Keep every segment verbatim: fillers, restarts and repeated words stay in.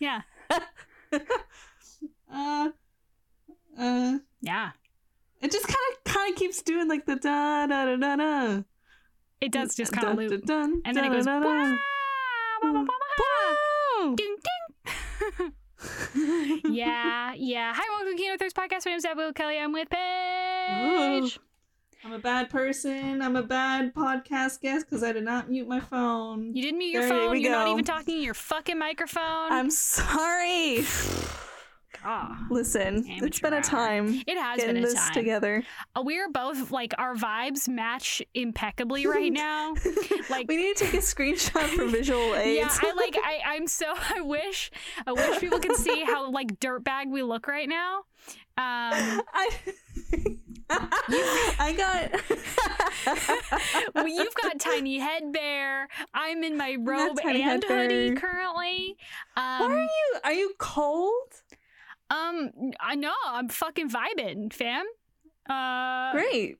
Yeah. uh, uh, yeah. It just kind of kind of keeps doing like the da da da da da. It does just kind of loop, and da, then da, it goes. Da, da, da. Wah, wah, ding, ding. yeah, yeah. Hi, welcome to Kingdom of Thirst podcast. My name's Abby Kelly. I'm with Paige. Ooh. I'm a bad person. I'm a bad podcast guest because I did not mute my phone. You didn't mute your there phone. You're go. Not even talking to your fucking microphone. I'm sorry. God. Listen, amateur it's been hour. A time. It has been a this time. Together. Uh, we're both like our vibes match impeccably right now. Like we need to take a screenshot for visual aids. yeah, I like. I, I'm so. I wish. I wish people could see how like dirtbag we look right now. Um. I... I got well, you've got tiny head bear. I'm in my robe and hoodie currently. Um, Why are you are you cold? Um I know, I'm fucking vibing, fam. Uh Great.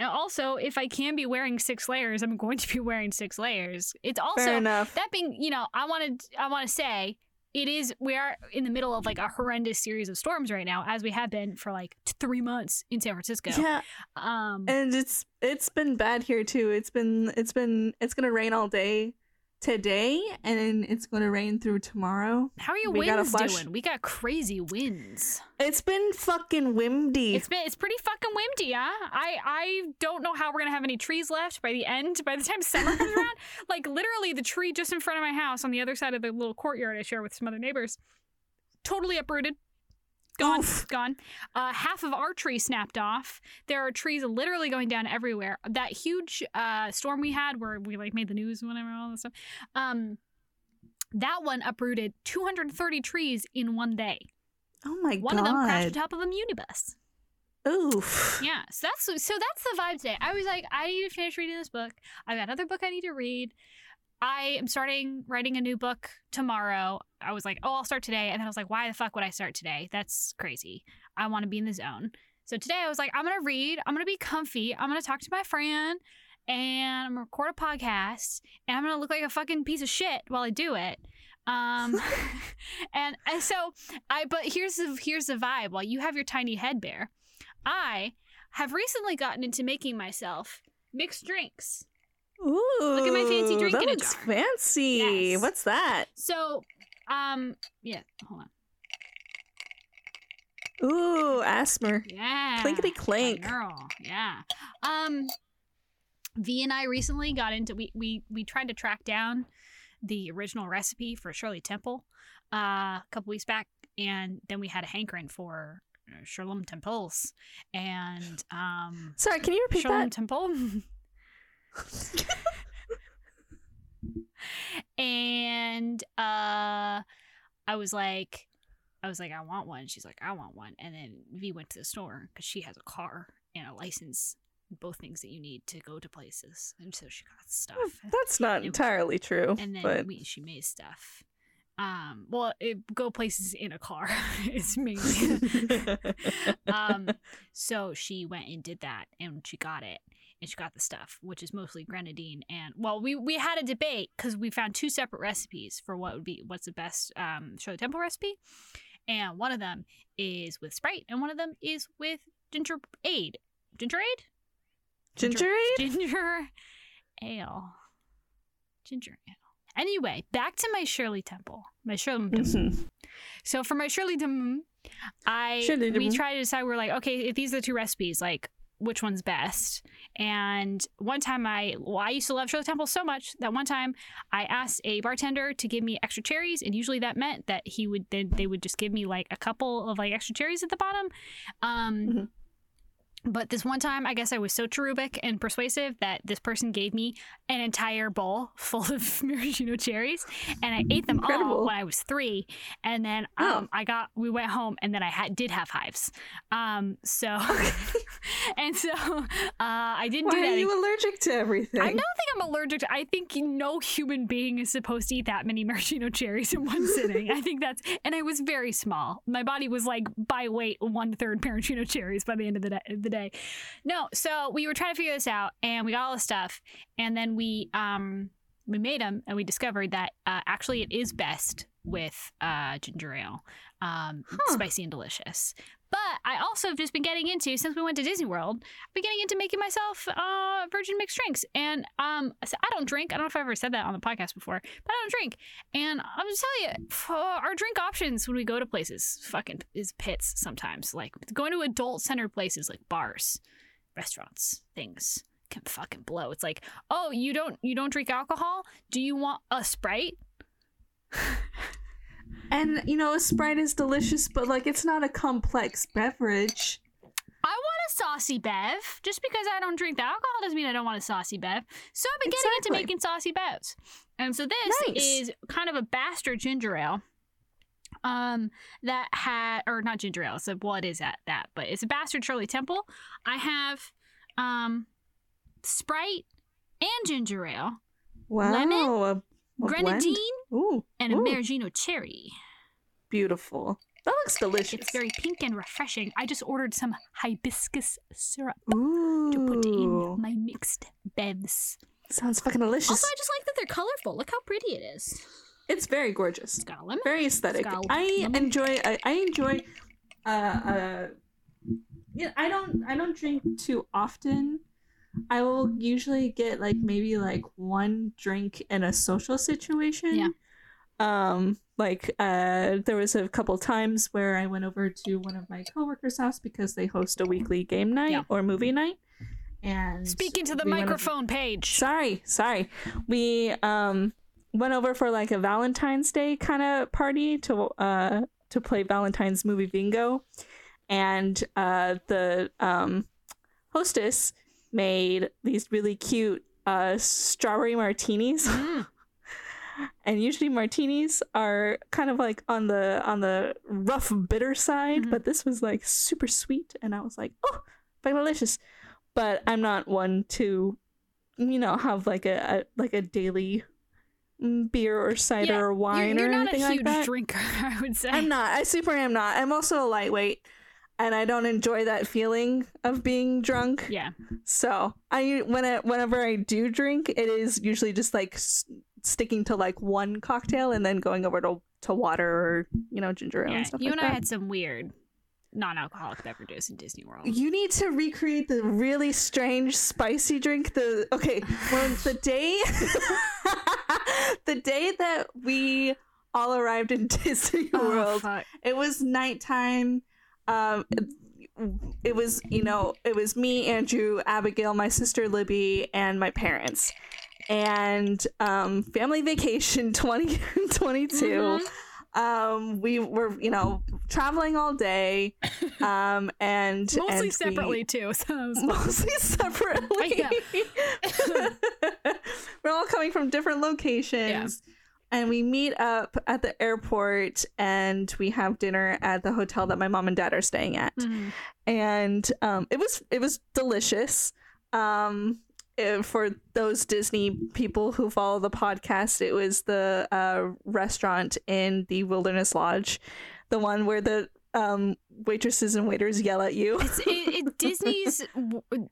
And also, if I can be wearing six layers, I'm going to be wearing six layers. It's also fair enough. That being, you know, I wanted I want to say it is, we are in the middle of like a horrendous series of storms right now, as we have been for like three months in San Francisco. Yeah. Um, and it's, it's been bad here too. It's been, it's been, it's going to rain all day today and it's going to rain through tomorrow. How are your we winds doing? We got crazy winds. It's been fucking windy. It's been, it's pretty fucking windy, huh? I, I don't know how we're going to have any trees left by the end, by the time summer comes around. Like literally the tree just in front of my house on the other side of the little courtyard I share with some other neighbors, totally uprooted. Gone, Oof. gone. Uh, half of our tree snapped off. There are trees literally going down everywhere. That huge uh, storm we had where we like made the news and whatever, all that stuff. Um, that one uprooted two hundred thirty trees in one day. Oh my one God. One of them crashed on top of a minibus. Oof. Yeah. So that's so that's the vibe today. I was like, I need to finish reading this book. I've got another book I need to read. I am starting writing a new book tomorrow. I was like, oh, I'll start today. And then I was like, why the fuck would I start today? That's crazy. I want to be in the zone. So today I was like, I'm going to read. I'm going to be comfy. I'm going to talk to my friend. And I'm going to record a podcast. And I'm going to look like a fucking piece of shit while I do it. Um, and, and so I, but here's the, here's the vibe. While you have your tiny head bear, I have recently gotten into making myself mixed drinks. Ooh, look at my fancy drink that in a looks jar. Fancy. Yes. What's that? So, um, yeah, hold on. Ooh, asthma. Yeah. Clinkety clink. Oh, girl. Yeah. Um, V and I recently got into we we we tried to track down the original recipe for Shirley Temple uh, a couple weeks back, and then we had a hankering for Shirley Temples. And um, sorry, can you repeat Shirley that? Temple. and uh I was like I was like I want one. She's like I want one. And then V went to the store because she has a car and a license, both things that you need to go to places, and so she got stuff. That's not it entirely was, true. And then but... we, she made stuff. Um, well, it, go places in a car. It's mainly um, so she went and did that, and she got it. And she got the stuff, which is mostly grenadine. And well, we, we had a debate because we found two separate recipes for what would be what's the best um, Shirley Temple recipe. And one of them is with Sprite, and one of them is with ginger aid, ginger aid, ginger aid, ginger ale, ginger ale. Anyway, back to my Shirley Temple, my Shirley. Mm-hmm. So for my Shirley Temple, I Shirley we tried to decide. We're like, okay, if these are the two recipes, like. Which one's best? And one time I, well, I used to love Shirley Temple so much that one time I asked a bartender to give me extra cherries, and usually that meant that he would, they, they would just give me like a couple of like extra cherries at the bottom. Um, mm-hmm. But this one time, I guess I was so cherubic and persuasive that this person gave me an entire bowl full of maraschino cherries, and I ate them Incredible. all when I was three. And then oh. um, I got, we went home, and then I had, did have hives. Um, so, and so uh, I didn't Why do that. Why are you any- allergic to everything? I don't think I'm allergic to, I think no human being is supposed to eat that many maraschino cherries in one sitting. I think that's, and I was very small. My body was like, by weight, one third maraschino cherries by the end of the day. The day. No, so we were trying to figure this out, and we got all this stuff, and then we um we made them, and we discovered that uh, actually it is best with uh ginger ale, um huh. spicy and delicious. But I also have just been getting into, since we went to Disney World, I've been getting into making myself uh virgin mixed drinks, and um so I don't drink. I don't know if I ever said that on the podcast before, but I don't drink. And I'm just telling you, our drink options when we go to places fucking is pits sometimes. Like going to adult centered places like bars, restaurants, things can fucking blow. It's like, oh, you don't you don't drink alcohol? Do you want a Sprite? And, you know, a Sprite is delicious, but, like, it's not a complex beverage. I want a saucy bev. Just because I don't drink the alcohol doesn't mean I don't want a saucy bev. So I've been getting exactly. into making saucy bevs. And so this nice. is kind of a bastard ginger ale um, that had, or not ginger ale, so, well, it is at that, but it's a bastard Shirley Temple. I have um, Sprite and ginger ale. Wow. Lemon. A grenadine ooh, and a ooh. maraschino cherry. Beautiful. That looks delicious. It's very pink and refreshing. I just ordered some hibiscus syrup ooh. to put in my mixed bevs. Sounds fucking delicious. Also, I just like that they're colorful. Look how pretty it is. It's very gorgeous. It's got a lemon. Very aesthetic. I enjoy. I, I enjoy. Uh, uh, yeah, I don't. I don't drink too often. I will usually get like maybe like one drink in a social situation. Yeah. Um, like uh, there was a couple times where I went over to one of my coworkers' house because they host a weekly game night yeah. or movie night. And speaking to the we microphone over- page. Sorry, sorry. We um went over for like a Valentine's Day kind of party to uh to play Valentine's movie bingo, and uh the um hostess made these really cute uh strawberry martinis. Mm. And usually martinis are kind of like on the on the rough bitter side, mm-hmm. but this was like super sweet, and I was like, oh, fucking delicious. But I'm not one to, you know, have like a, a like a daily beer or cider yeah, or wine you're, you're or anything like that. You're not a huge drinker, I would say. I'm not. I super am not. I'm also a lightweight. And I don't enjoy that feeling of being drunk. Yeah. So I, when I, whenever I do drink, it is usually just like s- sticking to like one cocktail and then going over to to water or, you know, ginger ale yeah, and stuff like that. You and I had some weird non-alcoholic beverages in Disney World. You need to recreate the really strange spicy drink. The okay, well, the day, the day that we all arrived in Disney World, oh, it was nighttime. Um, it was, you know, it was me, Andrew, Abigail, my sister Libby, and my parents, and um, family vacation twenty twenty-two. Mm-hmm. Um, we were, you know, traveling all day, um, and mostly and separately we, too. So that was mostly separately. We're all coming from different locations. Yeah. And we meet up at the airport, and we have dinner at the hotel that my mom and dad are staying at. Mm-hmm. And um, it was it was delicious. Um, it, for those Disney people who follow the podcast, it was the uh, restaurant in the Wilderness Lodge, the one where the um, waitresses and waiters yell at you. It's it, it, Disney's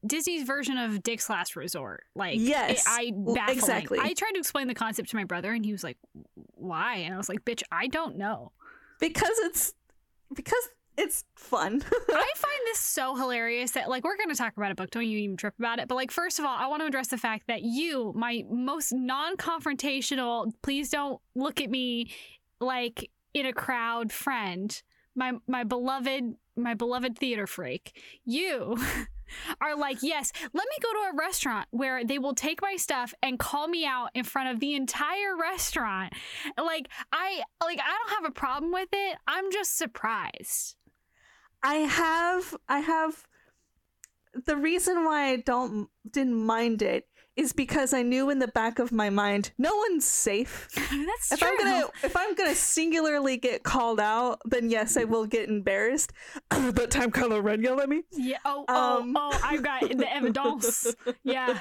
Disney's version of Dick's Last Resort. Like, yes, it, I baffling. Exactly. I tried to explain the concept to my brother, and he was like, "Why?" And I was like, "Bitch, I don't know." Because it's because it's fun. I find this so hilarious that, like, we're going to talk about a book. Don't you even trip about it. But, like, first of all, I want to address the fact that you, my most non-confrontational, please don't look at me like in a crowd friend. My my beloved my beloved theater freak, you are like, yes, let me go to a restaurant where they will take my stuff and call me out in front of the entire restaurant. Like I like I don't have a problem with it. I'm just surprised. I have I have the reason why I don't didn't mind it is because I knew in the back of my mind, no one's safe. That's if true. I'm gonna, if I'm going to singularly get called out, then yes, I will get embarrassed. That time Kylo Ren yelled at me. Yeah. Oh, um, oh, oh, I've got the evidence. Yeah.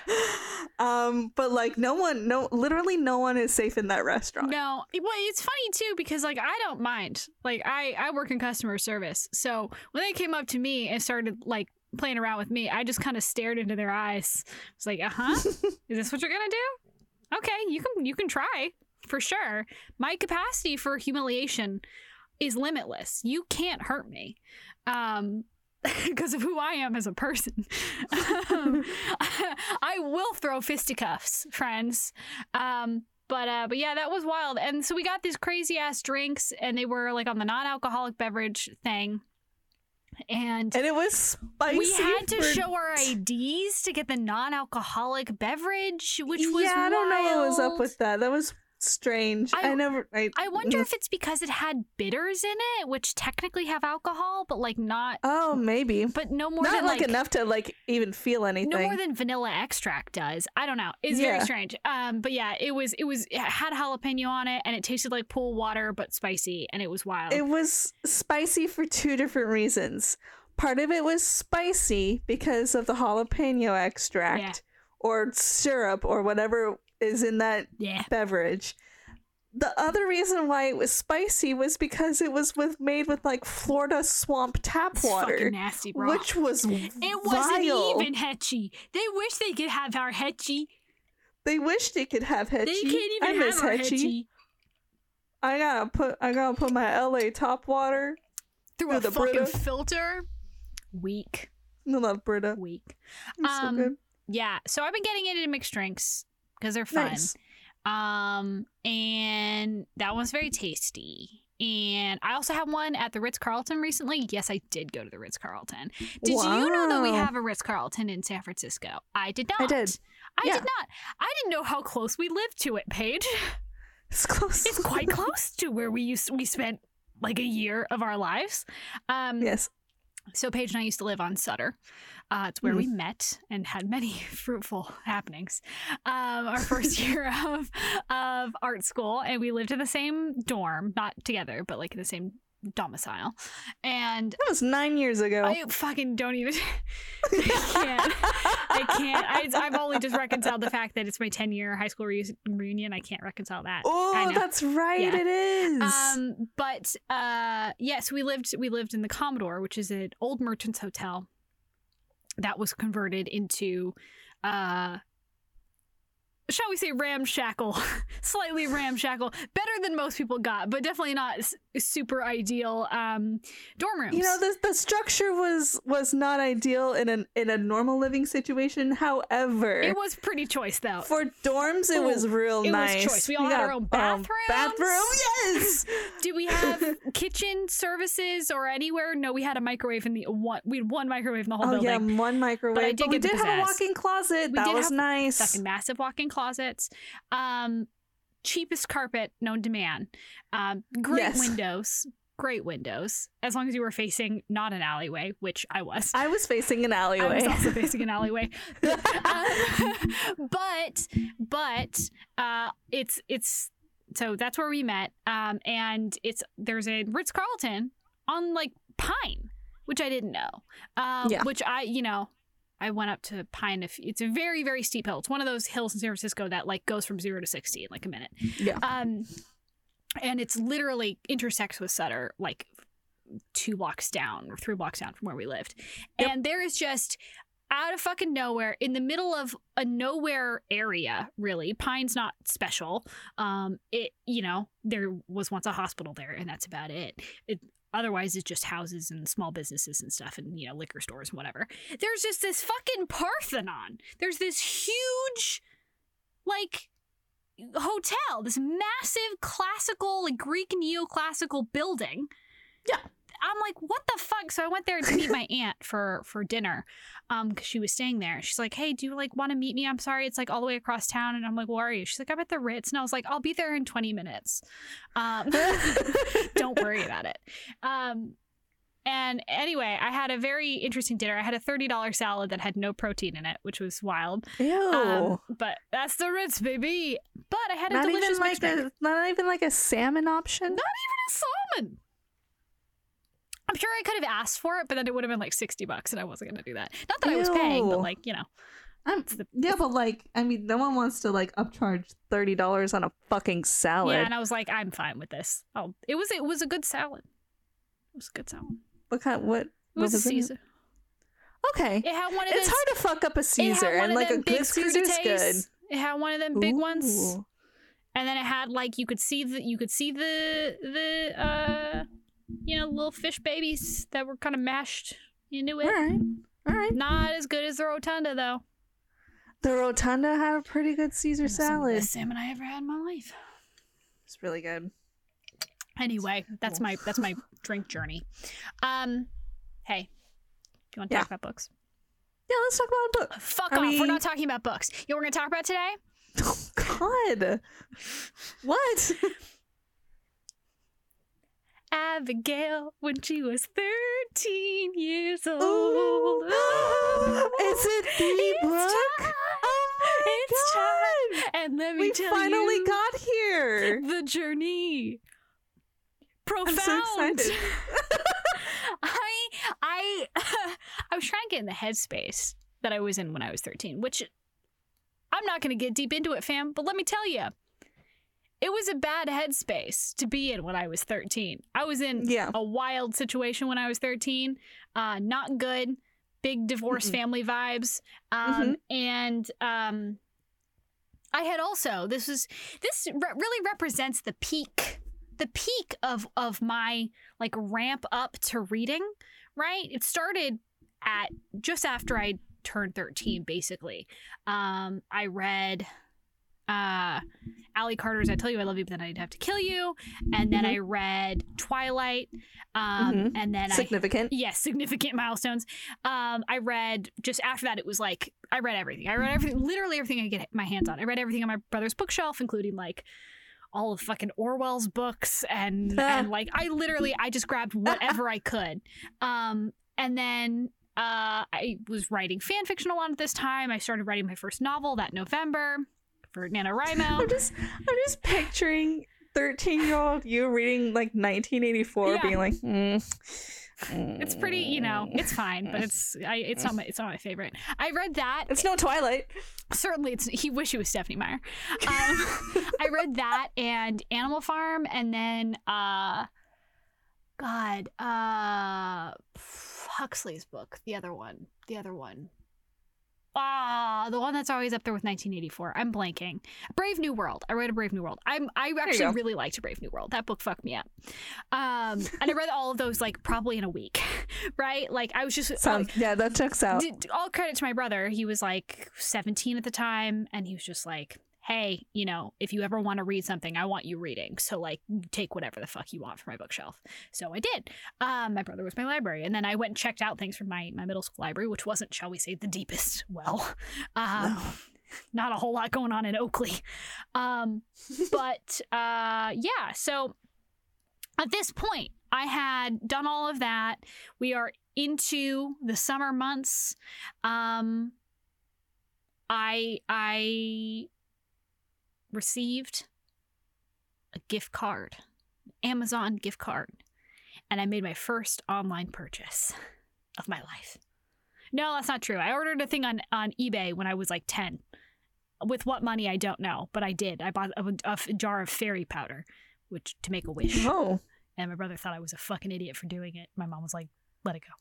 Um, but like no one, no, literally no one is safe in that restaurant. No. Well, it's funny too, because like, I don't mind. Like I, I work in customer service. So when they came up to me and started like, playing around with me, I just kind of stared into their eyes. I was like, uh-huh, is this what you're gonna do? Okay, you can you can try for sure. My capacity for humiliation is limitless. You can't hurt me um because of who I am as a person. um, I will throw fisticuffs, friends. um But uh, but yeah, that was wild. And so we got these crazy ass drinks, and they were like on the non-alcoholic beverage thing. And, and it was spicy. We had to for... show our I Ds to get the non-alcoholic beverage, which was yeah. I don't wild. know what was up with that. That was strange. I, I never. I, I wonder if it's because it had bitters in it, which technically have alcohol, but like not. Oh, maybe. But no more not than like, like enough to like even feel anything. No more than vanilla extract does. I don't know. It's yeah. very strange. Um, but yeah, it was. It was. It had jalapeno on it, and it tasted like pool water, but spicy, and it was wild. It was spicy for two different reasons. Part of it was spicy because of the jalapeno extract yeah. or syrup or whatever is in that yeah. beverage. The other reason why it was spicy was because it was with made with like Florida swamp tap it's water, fucking nasty, bro. Which was it wasn't vile. Even hetchy. They wish they could have our hetchy. They wish they could have hetchy. They can't even I miss have our hetchy. hetchy. I gotta put I gotta put my L A top water through, through a the fucking Brita. filter. Weak. I love Brita. Weak. It's um, so good. Yeah. So I've been getting into mixed drinks. Because they're fun. Nice. Um, and that one's very tasty. And I also had one at the Ritz-Carlton recently. Yes, I did go to the Ritz-Carlton. Did wow. you know that we have a Ritz-Carlton in San Francisco? I did not. I did. I yeah. did not. I didn't know how close we lived to it, Paige. It's close. It's quite close to where we used we spent like a year of our lives. Um, yes. So Paige and I used to live on Sutter. Uh, it's where mm. we met and had many fruitful happenings. Um, our first year of of art school, and we lived in the same dorm, not together, but like in the same domicile. And that was nine years ago. I fucking don't even. I can't. I can't. I, I've only just reconciled the fact that it's my ten year high school re- reunion. I can't reconcile that. Oh, that's right. Yeah. It is. Um, but uh, yes, yeah, so we lived. We lived in the Commodore, which is an old merchant's hotel that was converted into, uh, shall we say, ramshackle, slightly ramshackle, better than most people got, but definitely not s- super ideal um, dorm rooms. You know, the the structure was was not ideal in an in a normal living situation. However, it was pretty choice though. For dorms, it Ooh, was real it nice. It was choice. We all we had got, our own bathrooms. Um, bathroom, yes. Did we have kitchen services or anywhere? No, we had a microwave in the one. We had one microwave in the whole oh, building. Oh yeah, one microwave. But I did but get we did have a walk-in closet. We that did was have nice. Fucking massive walk-in closets. Um, cheapest carpet known to man. Um, great yes. windows. Great windows. As long as you were facing not an alleyway, which I was. I was facing an alleyway. I was also facing an alleyway. uh, but but uh, it's it's so that's where we met. Um, and it's there's a Ritz-Carlton on like Pine, which I didn't know. Um, yeah. Which I you know. I went up to Pine. It's a very, very steep hill. It's one of those hills in San Francisco that like goes from zero to sixty in like a minute. Yeah. Um, and it's literally intersects with Sutter, like two blocks down or three blocks down from where we lived. Yep. And there is just out of fucking nowhere in the middle of a nowhere area, really. Pine's not special. Um, it, you know, there was once a hospital there and that's about it. It, Otherwise, it's just houses and small businesses and stuff and, you know, liquor stores and whatever. There's just this fucking Parthenon. There's this huge, like, hotel, this massive classical, like, Greek neoclassical building. Yeah. I'm like, what the fuck? So I went there to meet my aunt for, for dinner um, because she was staying there. She's like, hey, do you, like, want to meet me? I'm sorry. It's, like, all the way across town. And I'm like, where are you? She's like, I'm at the Ritz. And I was like, I'll be there in twenty minutes. Um, don't worry about it. Um, And anyway, I had a very interesting dinner. I had a thirty dollar salad that had no protein in it, which was wild. Ew. Um, but that's the Ritz, baby. But I had a not delicious even like a, Not even like a salmon option? Not even a salmon. I'm sure I could have asked for it, but then it would have been like sixty bucks, and I wasn't going to do that. Not that Ew. I was paying, but like, you know. I'm, yeah, but like, I mean, no one wants to like upcharge thirty dollars on a fucking salad. Yeah, and I was like, I'm fine with this. I'll, it was it was a good salad. It was a good salad. What kind? What, what was, was a Caesar? It? Okay, it had one of it's those, hard to fuck up a Caesar, and like a good Caesar's good. It had one of them big Ooh. ones, and then it had like you could see the you could see the the uh you know little fish babies that were kind of mashed into it. All right, all right. Not as good as the Rotunda though. The Rotunda had a pretty good Caesar salad. The best salmon I ever had in my life. It's really good. Anyway, that's my that's my drink journey. Um, hey, do you want to yeah. talk about books? Yeah, let's talk about books. Fuck Are off. We... We're not talking about books. You know what we're going to talk about today? Oh, God. What? Abigail when she was thirteen years old. Ooh. Is it the it's book? Time. Oh, it's God. Time. And let me we tell you. We finally got here. The journey. Profound. I'm so excited. I I uh, I was trying to get in the headspace that I was in when I was thirteen, which I'm not going to get deep into it, fam, but let me tell you. It was a bad headspace to be in when I was thirteen. I was in yeah. a wild situation when I was thirteen. Uh, not good. Big divorce mm-hmm. family vibes. Um, mm-hmm. And um, I had also, this was this re- really represents the peak The peak of of my like ramp up to reading, right? It started at just after I turned thirteen, basically. Um, I read uh, Allie Carter's "I Tell You I Love You, But Then I'd Have to Kill You," and then mm-hmm. I read Twilight, um, mm-hmm. and then significant, yes, yeah, significant milestones. Um, I read just after that. It was like I read everything. I read everything, literally everything I get my hands on. I read everything on my brother's bookshelf, including like. all of fucking Orwell's books and, and like I literally I just grabbed whatever I could, um, and then uh, I was writing fan fiction a lot at this time. I started writing my first novel that November for NaNoWriMo. I'm just I'm just picturing thirteen year old you reading like nineteen eighty-four, yeah. being like, mm. It's pretty, you know, it's fine, but it's I, it's not my it's not my favorite. I read that. It's no Twilight. Certainly, it's. He wish he was Stephanie Meyer. Um, I read that and Animal Farm, and then, uh, God, uh, Huxley's book, the other one, the other one. Ah, oh, the one that's always up there with nineteen eighty-four. I'm blanking. Brave New World. I read a Brave New World. I'm I actually really liked Brave New World. That book fucked me up. Um, and I read all of those like probably in a week, right? Like I was just Sounds, like, yeah, that checks out. D- all credit to my brother. He was like seventeen at the time, and he was just like, "Hey, you know, if you ever want to read something, I want you reading. So like, take whatever the fuck you want from my bookshelf." So I did. Um, my brother was my library, and then I went and checked out things from my my middle school library, which wasn't, shall we say, the deepest well. Um, no. Not a whole lot going on in Oakley, um, but uh, yeah. So at this point, I had done all of that. We are into the summer months. Um, I I. received a gift card, Amazon gift card, and I made my first online purchase of my life. No, that's not true. I ordered a thing on, on eBay when I was like ten. With what money, I don't know, but I did. I bought a, a, a jar of fairy powder, which to make a wish. Oh. And my brother thought I was a fucking idiot for doing it. My mom was like, let it go.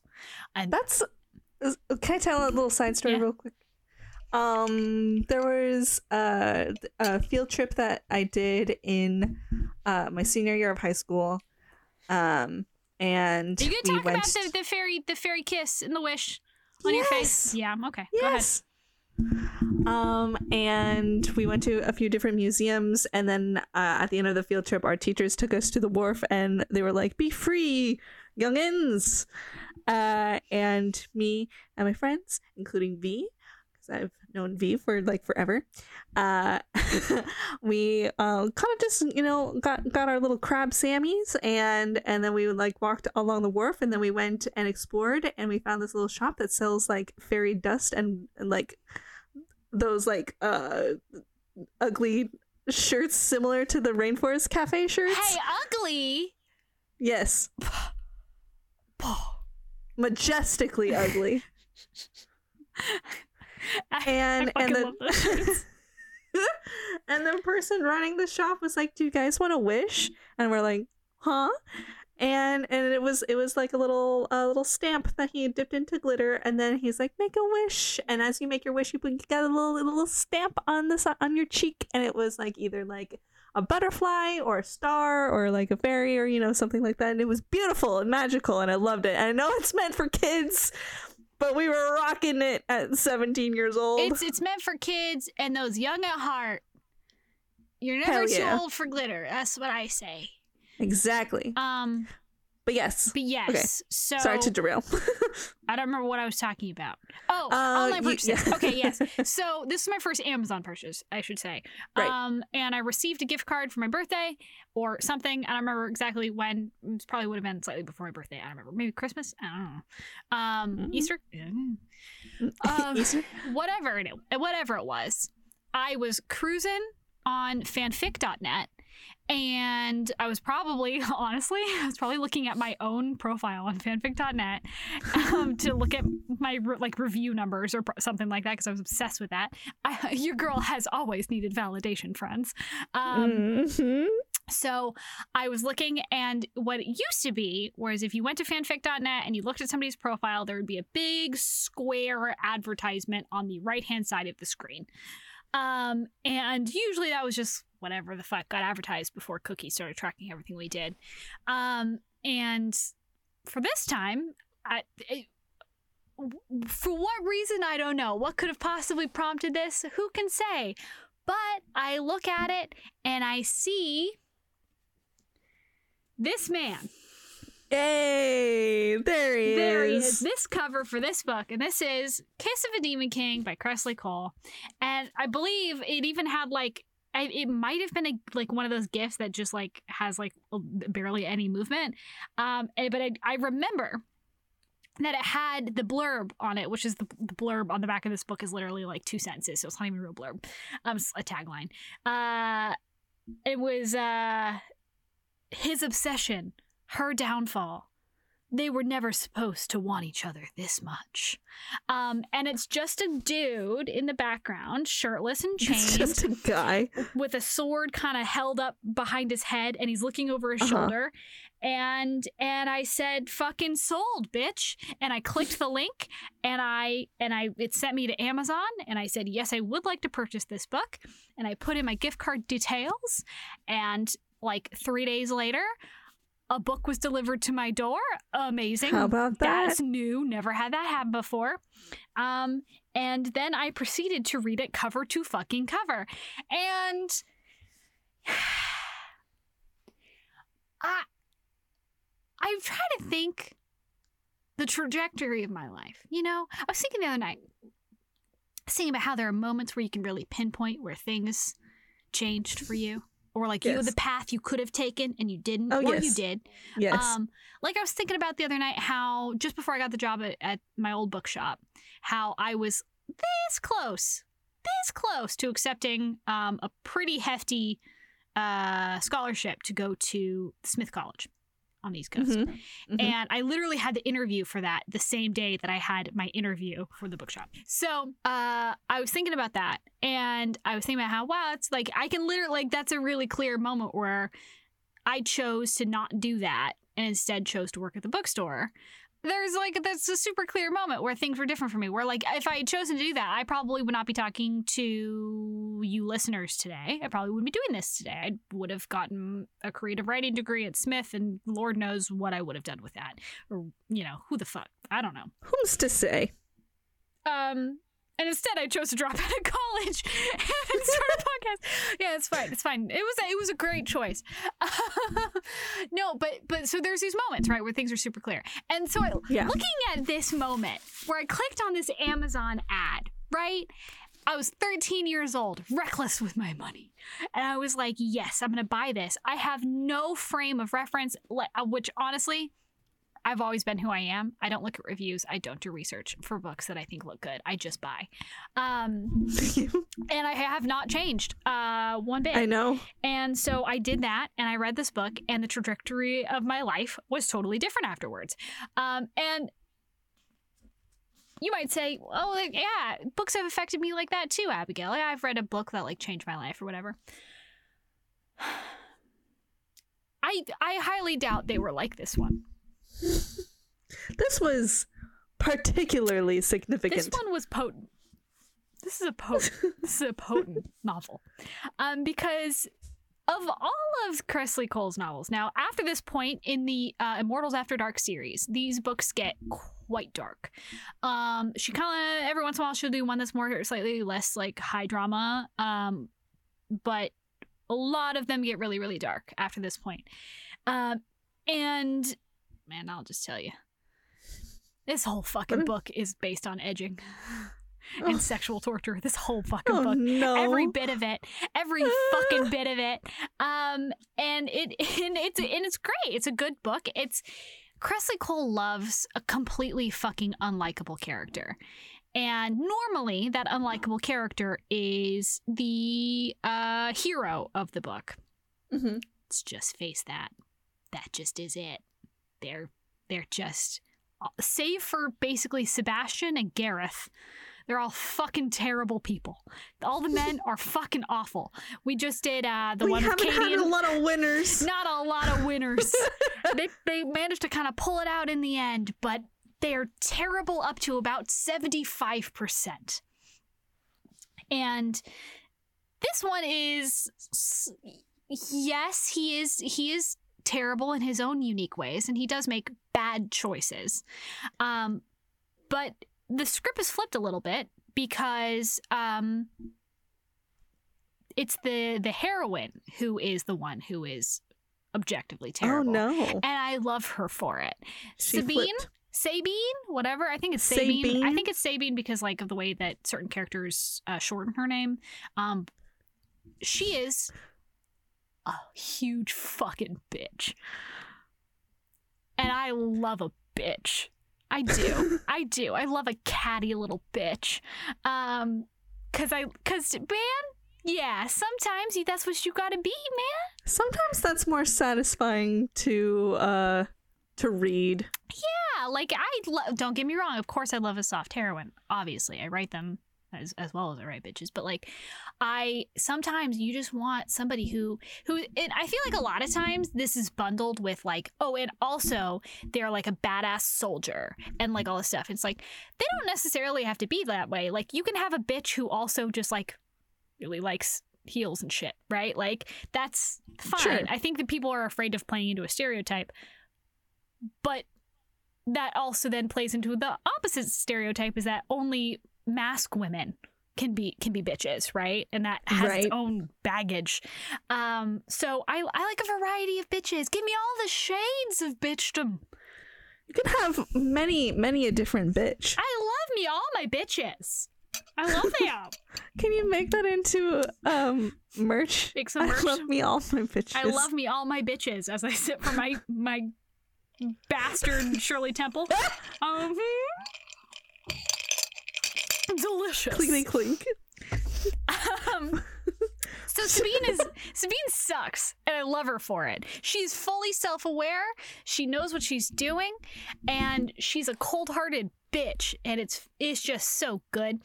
And that's, can I tell a little side story yeah. real quick? Um, there was a, a field trip that I did in uh, my senior year of high school, um, and you could we talk went about the, the fairy, the fairy kiss and the wish on yes. your face. Yeah, okay. Yes. Go ahead. Um, and we went to a few different museums, and then uh, at the end of the field trip, our teachers took us to the wharf, and they were like, "Be free, youngins!" Uh, and me and my friends, including V. I've known V for like forever, uh, we uh, kind of just, you know, got got our little crab sammies, and and then we would like walked along the wharf, and then we went and explored, and we found this little shop that sells like fairy dust and, and like those like uh ugly shirts similar to the Rainforest Cafe shirts. Hey, ugly. Yes. Majestically ugly. I, and I and the and the person running the shop was like, "Do you guys want a wish?" And we're like, "Huh?" And and it was it was like a little a little stamp that he dipped into glitter, and then he's like, "Make a wish." And as you make your wish, you got a little little stamp on this on your cheek, and it was like either like a butterfly or a star or like a fairy or, you know, something like that. And it was beautiful and magical, and I loved it. And I know it's meant for kids, but we were rocking it at seventeen years old. It's it's meant for kids and those young at heart. You're never yeah. too old for glitter. That's what I say. Exactly. Um, but yes. But yes. Okay. So sorry to derail. I don't remember what I was talking about. Oh, uh, online purchases. Yeah. Okay, yes. So this is my first Amazon purchase, I should say. Right. Um, and I received a gift card for my birthday or something. I don't remember exactly when. It probably would have been slightly before my birthday. I don't remember. Maybe Christmas. I don't know. Um, mm-hmm. Easter. um, Easter. Whatever it whatever it was, I was cruising on fanfic dot net. And I was probably, honestly, I was probably looking at my own profile on fanfic dot net um, to look at my re- like review numbers or pro- something like that, because I was obsessed with that. I, your girl has always needed validation, friends. Um, mm-hmm. So I was looking, and what it used to be was if you went to fanfic dot net and you looked at somebody's profile, there would be a big square advertisement on the right-hand side of the screen. Um, and usually that was just whatever the fuck got advertised before Cookie started tracking everything we did. Um, and for this time, I, it, for what reason, I don't know. What could have possibly prompted this? Who can say? But I look at it and I see this man. Yay! There he there is. There he is. This cover for this book, and this is Kiss of a Demon King by Kresley Cole. And I believe it even had like, I, it might have been a, like one of those gifts that just like has like barely any movement. Um, and, but I, I remember that it had the blurb on it, which is the, the blurb on the back of this book is literally like two sentences, so it's not even a real blurb. Um, it's a tagline. Uh, it was uh, his obsession, her downfall. They were never supposed to want each other this much. Um, and it's just a dude in the background, shirtless and chained. It's just a guy. With a sword kind of held up behind his head, and he's looking over his uh-huh. shoulder. And and I said, fucking sold, bitch. And I clicked the link, and I and I it sent me to Amazon, and I said, yes, I would like to purchase this book. And I put in my gift card details, and like three days later, a book was delivered to my door. Amazing. How about that? That's new. Never had that happen before. Um, and then I proceeded to read it cover to fucking cover. And I, I'm trying to think the trajectory of my life. You know, I was thinking the other night, thinking about how there are moments where you can really pinpoint where things changed for you. Or like yes. you had the path you could have taken and you didn't, oh, or yes. you did. Yes. Um, like I was thinking about the other night how just before I got the job at, at my old bookshop, how I was this close, this close to accepting um, a pretty hefty uh, scholarship to go to Smith College on the East Coast. Mm-hmm. Mm-hmm. And I literally had the interview for that the same day that I had my interview for the bookshop. So uh, I was thinking about that, and I was thinking about how, wow, it's like I can literally, like that's a really clear moment where I chose to not do that and instead chose to work at the bookstore. There's like, that's a super clear moment where things were different for me, where like if I had chosen to do that, I probably would not be talking to you listeners today. I probably wouldn't be doing this today. I would have gotten a creative writing degree at Smith, and Lord knows what I would have done with that. Or, you know, who the fuck? I don't know. Who's to say? Um, and instead I chose to drop out of college and start a podcast. Yeah, it's fine. It's fine. It was a, it was a great choice. Uh, no, but but so there's these moments, right, where things are super clear. And so I, yeah. looking at this moment where I clicked on this Amazon ad, right, I was thirteen years old, reckless with my money. And I was like, yes, I'm going to buy this. I have no frame of reference, which honestly, I've always been who I am. I don't look at reviews. I don't do research for books that I think look good. I just buy. Um, and I have not changed uh, one bit. I know. And so I did that, and I read this book, and the trajectory of my life was totally different afterwards. Um, and you might say, oh, like, yeah, books have affected me like that too, Abigail. Like, I've read a book that like changed my life or whatever. I I highly doubt they were like this one. This was particularly significant. This one was potent. This is a potent. This is a potent novel, um, because of all of Kresley Cole's novels. Now, after this point in the uh, Immortals After Dark series, these books get quite dark. Um, she kind of every once in a while she'll do one that's more slightly less like high drama, um, but a lot of them get really, really dark after this point, um, and. Man, I'll just tell you, this whole fucking an- book is based on edging and oh. sexual torture. This whole fucking oh, book, no. every bit of it, every fucking bit of it. Um, and it and it's and it's great. It's a good book. It's Kresley Cole loves a completely fucking unlikable character, and normally that unlikable character is the uh, hero of the book. Mm-hmm. Let's just face that. That just is it. They're they're just, save for basically Sebastian and Gareth, they're all fucking terrible people. All the men are fucking awful. We just did uh, the we one with Cadeon. We haven't had a lot of winners. Not a lot of winners. they they managed to kind of pull it out in the end, but they're terrible up to about seventy-five percent. And this one is, yes, he is he is. terrible in his own unique ways, and he does make bad choices, um but the script is flipped a little bit because um it's the the heroine who is the one who is objectively terrible. Oh no. And I love her for it. She Sabine flipped. Sabine whatever I think it's Sabine. Sabine I think it's Sabine because like of the way that certain characters uh, shorten her name. Um she is a huge fucking bitch. And I love a bitch. I do. I do. I love a catty little bitch. Um, cause I, cause man, yeah, sometimes that's what you gotta be, man. Sometimes that's more satisfying to, uh, to read. Yeah. Like I love, don't get me wrong. Of course I love a soft heroine. Obviously I write them As, as well as I write bitches, but like I sometimes you just want somebody who who and I feel like a lot of times this is bundled with like, oh, and also they're like a badass soldier and like all this stuff. It's like they don't necessarily have to be that way. Like you can have a bitch who also just like really likes heels and shit, right? Like that's fine. Sure. I think that people are afraid of playing into a stereotype, but that also then plays into the opposite stereotype, is that only mask women can be can be bitches, right? And that has right. its own baggage. Um, so I I like a variety of bitches. Give me all the shades of bitchdom. You can have many many a different bitch. I love me all my bitches. I love them. Can you make that into um merch? Make some merch. I love me all my bitches. I love me all my bitches as I sit for my my bastard Shirley Temple. Um. Delicious. Clink, clink. Um, so Sabine is Sabine sucks, and I love her for it. She's fully self-aware. She knows what she's doing, and she's a cold-hearted bitch, and it's it's just so good.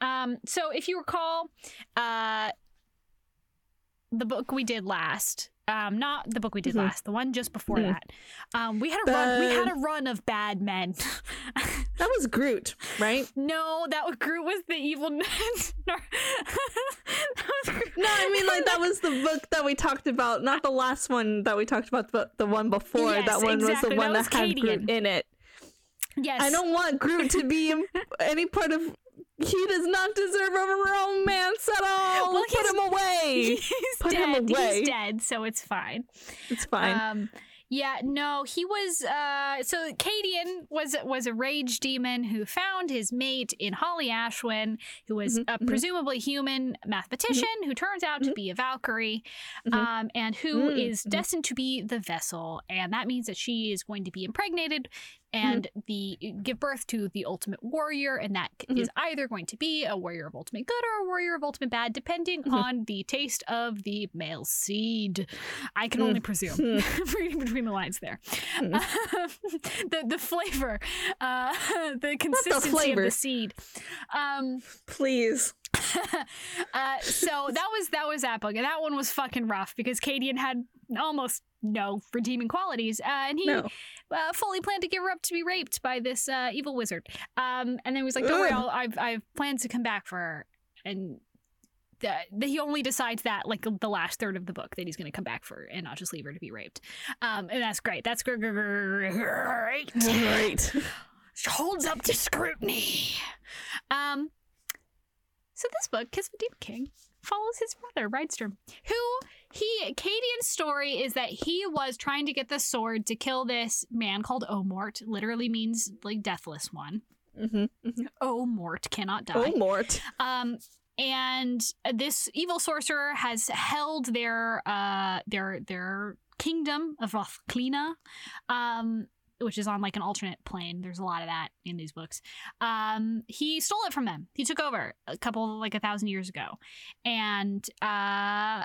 Um, so if you recall, uh, the book we did last, um, not the book we did mm-hmm. last, the one just before mm-hmm. that, um, we had a run, we had a run of bad men. That was Groot, right? No, that was Groot was the evil. No, I mean like that was the book that we talked about, not the last one that we talked about, but the one before. Yes, that one exactly. was the one that, that had Cadeon. Groot in it. Yes, I don't want Groot to be any part of. He does not deserve a romance at all. Well, put him away. He's Put dead. him away. He's dead, so it's fine. It's fine. Um, Yeah, no, he was, uh, so Cadeon was was a rage demon who found his mate in Holly Ashwin, who was mm-hmm, a mm-hmm. presumably human mathematician mm-hmm. who turns out mm-hmm. to be a Valkyrie, mm-hmm. um, and who mm-hmm. is destined to be the vessel. And that means that she is going to be impregnated and mm-hmm. the give birth to the ultimate warrior, and that mm-hmm. is either going to be a warrior of ultimate good or a warrior of ultimate bad, depending mm-hmm. on the taste of the male seed. I can mm-hmm. only presume. Mm-hmm. Reading between the lines there. Mm-hmm. Uh, the the flavor, uh, the consistency the flavor. of the seed. Um, Please. uh, so that was that was that book, and that one was fucking rough because Cadeon had almost no redeeming qualities, uh, and he no. uh, fully planned to give her up to be raped by this uh, evil wizard. Um, and then he was like, "Don't Ugh. worry, I'll, I've I've planned to come back for her." And the, the, he only decides that like the last third of the book that he's going to come back for her and not just leave her to be raped. Um, and that's great. That's great. Great. Holds up to scrutiny. Um. So this book, Kiss of a Demon King, follows his brother, Rydstrom, who he Cadeon's story is that he was trying to get the sword to kill this man called Omort. Literally means like deathless one. Mm-hmm, mm-hmm. Omort cannot die. Omort. Um, and this evil sorcerer has held their uh their their kingdom of Rothkalina, um, which is on like an alternate plane. There's a lot of that in these books. Um, he stole it from them. He took over a couple, like a thousand years ago. And uh,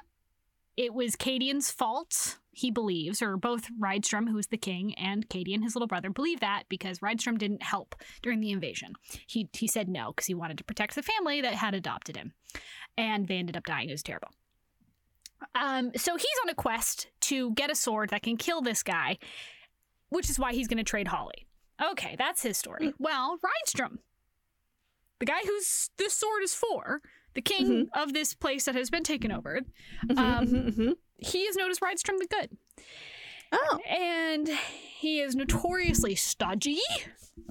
it was Cadeon's fault, he believes, or both Rydstrom, who is the king, and Cadeon, his little brother, believe that because Rydstrom didn't help during the invasion. He, he said no because he wanted to protect the family that had adopted him. And they ended up dying. It was terrible. Um, so he's on a quest to get a sword that can kill this guy, which is why he's going to trade Holly. Okay, that's his story. Well, Rydstrom, the guy whose this sword is for, the king mm-hmm. of this place that has been taken over, mm-hmm, um, mm-hmm. he is known as Rydstrom the Good. Oh. And he is notoriously stodgy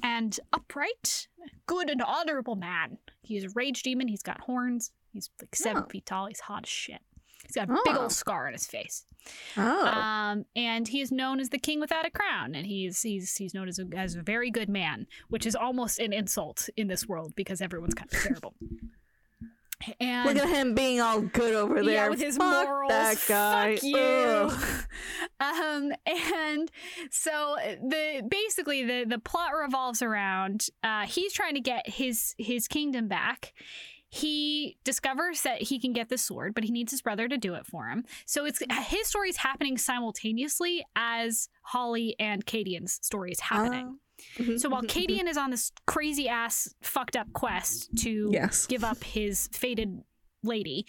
and upright, good and honorable man. He is a rage demon. He's got horns. He's like seven oh. feet tall. He's hot as shit. He's got a oh. big old scar on his face. Oh. Um, and he is known as the king without a crown. And he's he's he's known as a, as a very good man, which is almost an insult in this world because everyone's kind of terrible. And look at him being all good over there. Yeah, with his fuck morals. That guy. Fuck you. Um, and so the basically the, the plot revolves around uh, he's trying to get his his kingdom back. He discovers that he can get the sword, but he needs his brother to do it for him. So it's his story is happening simultaneously as Holly and Cadeon's story is happening. Uh, mm-hmm, so while mm-hmm, Cadeon mm-hmm. is on this crazy ass fucked up quest to yes. give up his fated lady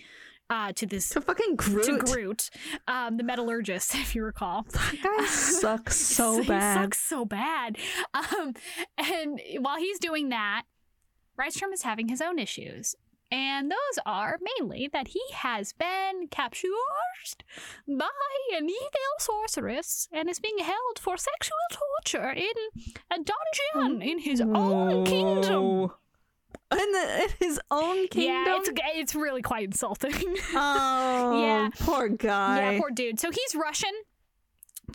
uh, to this to fucking Groot, to Groot, um, the metallurgist, if you recall, that guy sucks so bad. He sucks so bad. Um, and while he's doing that, Rydstrom is having his own issues. And those are mainly that he has been captured by an evil sorceress and is being held for sexual torture in a dungeon in his Whoa. own kingdom. In, the, in his own kingdom? Yeah, it's, it's really quite insulting. Oh, yeah. Poor guy. Yeah, poor dude. So he's rushing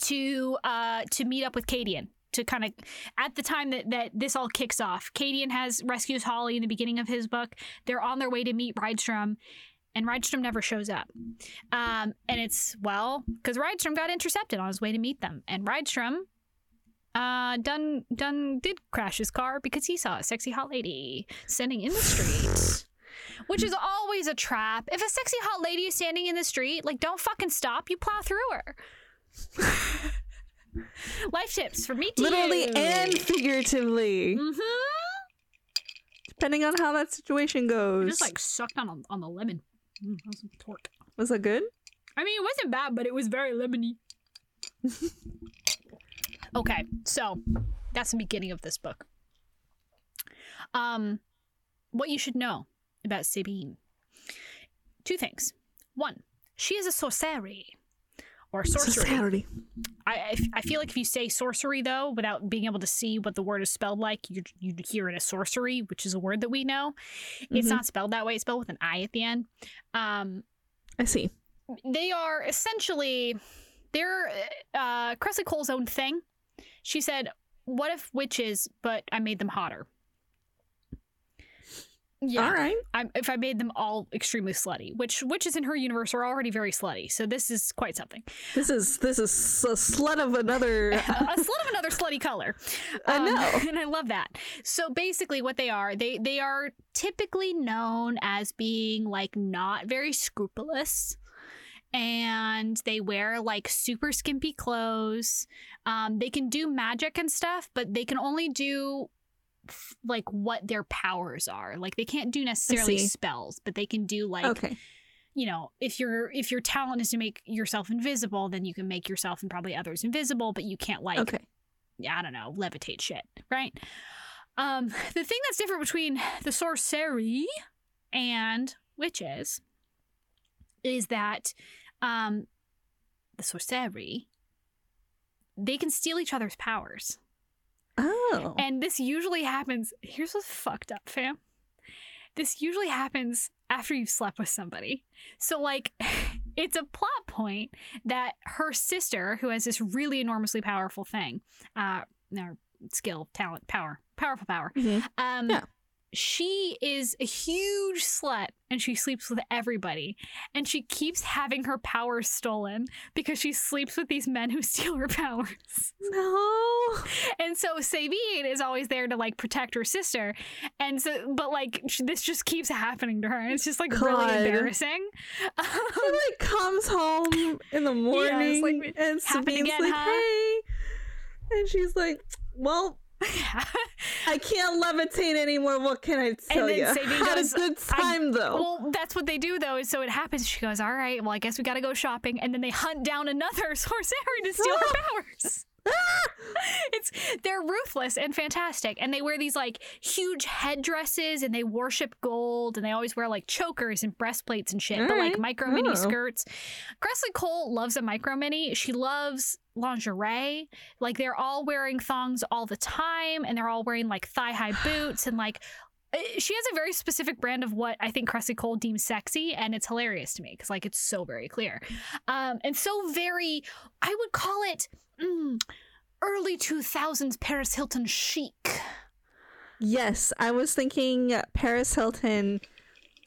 to, uh, to meet up with Cadeon. To kind of, at the time that, that this all kicks off, Cadeon has rescues Holly in the beginning of his book. They're on their way to meet Rydstrom, and Rydstrom never shows up. Um, and it's, well, because Rydstrom got intercepted on his way to meet them. And Rydstrom uh, done, done did crash his car because he saw a sexy hot lady standing in the street, which is always a trap. If a sexy hot lady is standing in the street, like, don't fucking stop. You plow through her. Life tips for me to literally you. and figuratively, mm-hmm. depending on how that situation goes. I just like sucked on a, on the lemon. Mm, that was a torque. Was that good? I mean, it wasn't bad, but it was very lemony. Okay, so that's the beginning of this book. Um, what you should know about Sabine: two things. One, she is a sorcery. Or sorcery. I, I, I feel like if you say sorcery, though, without being able to see what the word is spelled like, you you hear it as sorcery, which is a word that we know. Mm-hmm. It's not spelled that way. It's spelled with an I at the end. Um, I see. They are essentially they're uh, Kresley Cole's own thing. She said, what if witches, but I made them hotter? Yeah. All right. I, if I made them all extremely slutty, which witches in her universe are already very slutty, so this is quite something. This is this is a slut of another a slut of another slutty color. I um, know, and I love that. So basically, what they are, they they are typically known as being like not very scrupulous, and they wear like super skimpy clothes. Um, they can do magic and stuff, but they can only do like what their powers are. Like they can't do necessarily spells, but they can do like, okay, you know, if your if your talent is to make yourself invisible, then you can make yourself and probably others invisible, but you can't like, okay, I don't know, levitate shit, right? Um, the thing that's different between the Sorceri and witches is that um, the Sorceri, they can steal each other's powers. Oh. And this usually happens. Here's what's fucked up, fam. This usually happens after you've slept with somebody. So, like, it's a plot point that her sister, who has this really enormously powerful thing, uh, or skill, talent, power, powerful power, mm-hmm. um, yeah. she is a huge slut and she sleeps with everybody. And she keeps having her powers stolen because she sleeps with these men who steal her powers. No. And so Sabine is always there to like protect her sister. And so, but like she, this just keeps happening to her. And it's just like God. really embarrassing. Um, she like comes home in the morning yeah, like, and Sabine's again, like, huh? hey. And she's like, well, I can't levitate anymore. What can I tell you? And then Sabine goes, had a good time I, though. Well, that's what they do though. Is so it happens. She goes, all right, well, I guess we got to go shopping. And then they hunt down another Sorceri to steal her powers. It's they're ruthless and fantastic, and they wear these like huge headdresses, and they worship gold, and they always wear like chokers and breastplates and shit. All but right. like micro mini oh. skirts. Kresley Cole loves a micro mini. She loves lingerie. Like they're all wearing thongs all the time, and they're all wearing like thigh high boots, and like she has a very specific brand of what I think Kresley Cole deems sexy, and it's hilarious to me because like it's so very clear, um, and so very I would call it. Mm, early two thousands Paris Hilton chic. Yes, I was thinking Paris Hilton,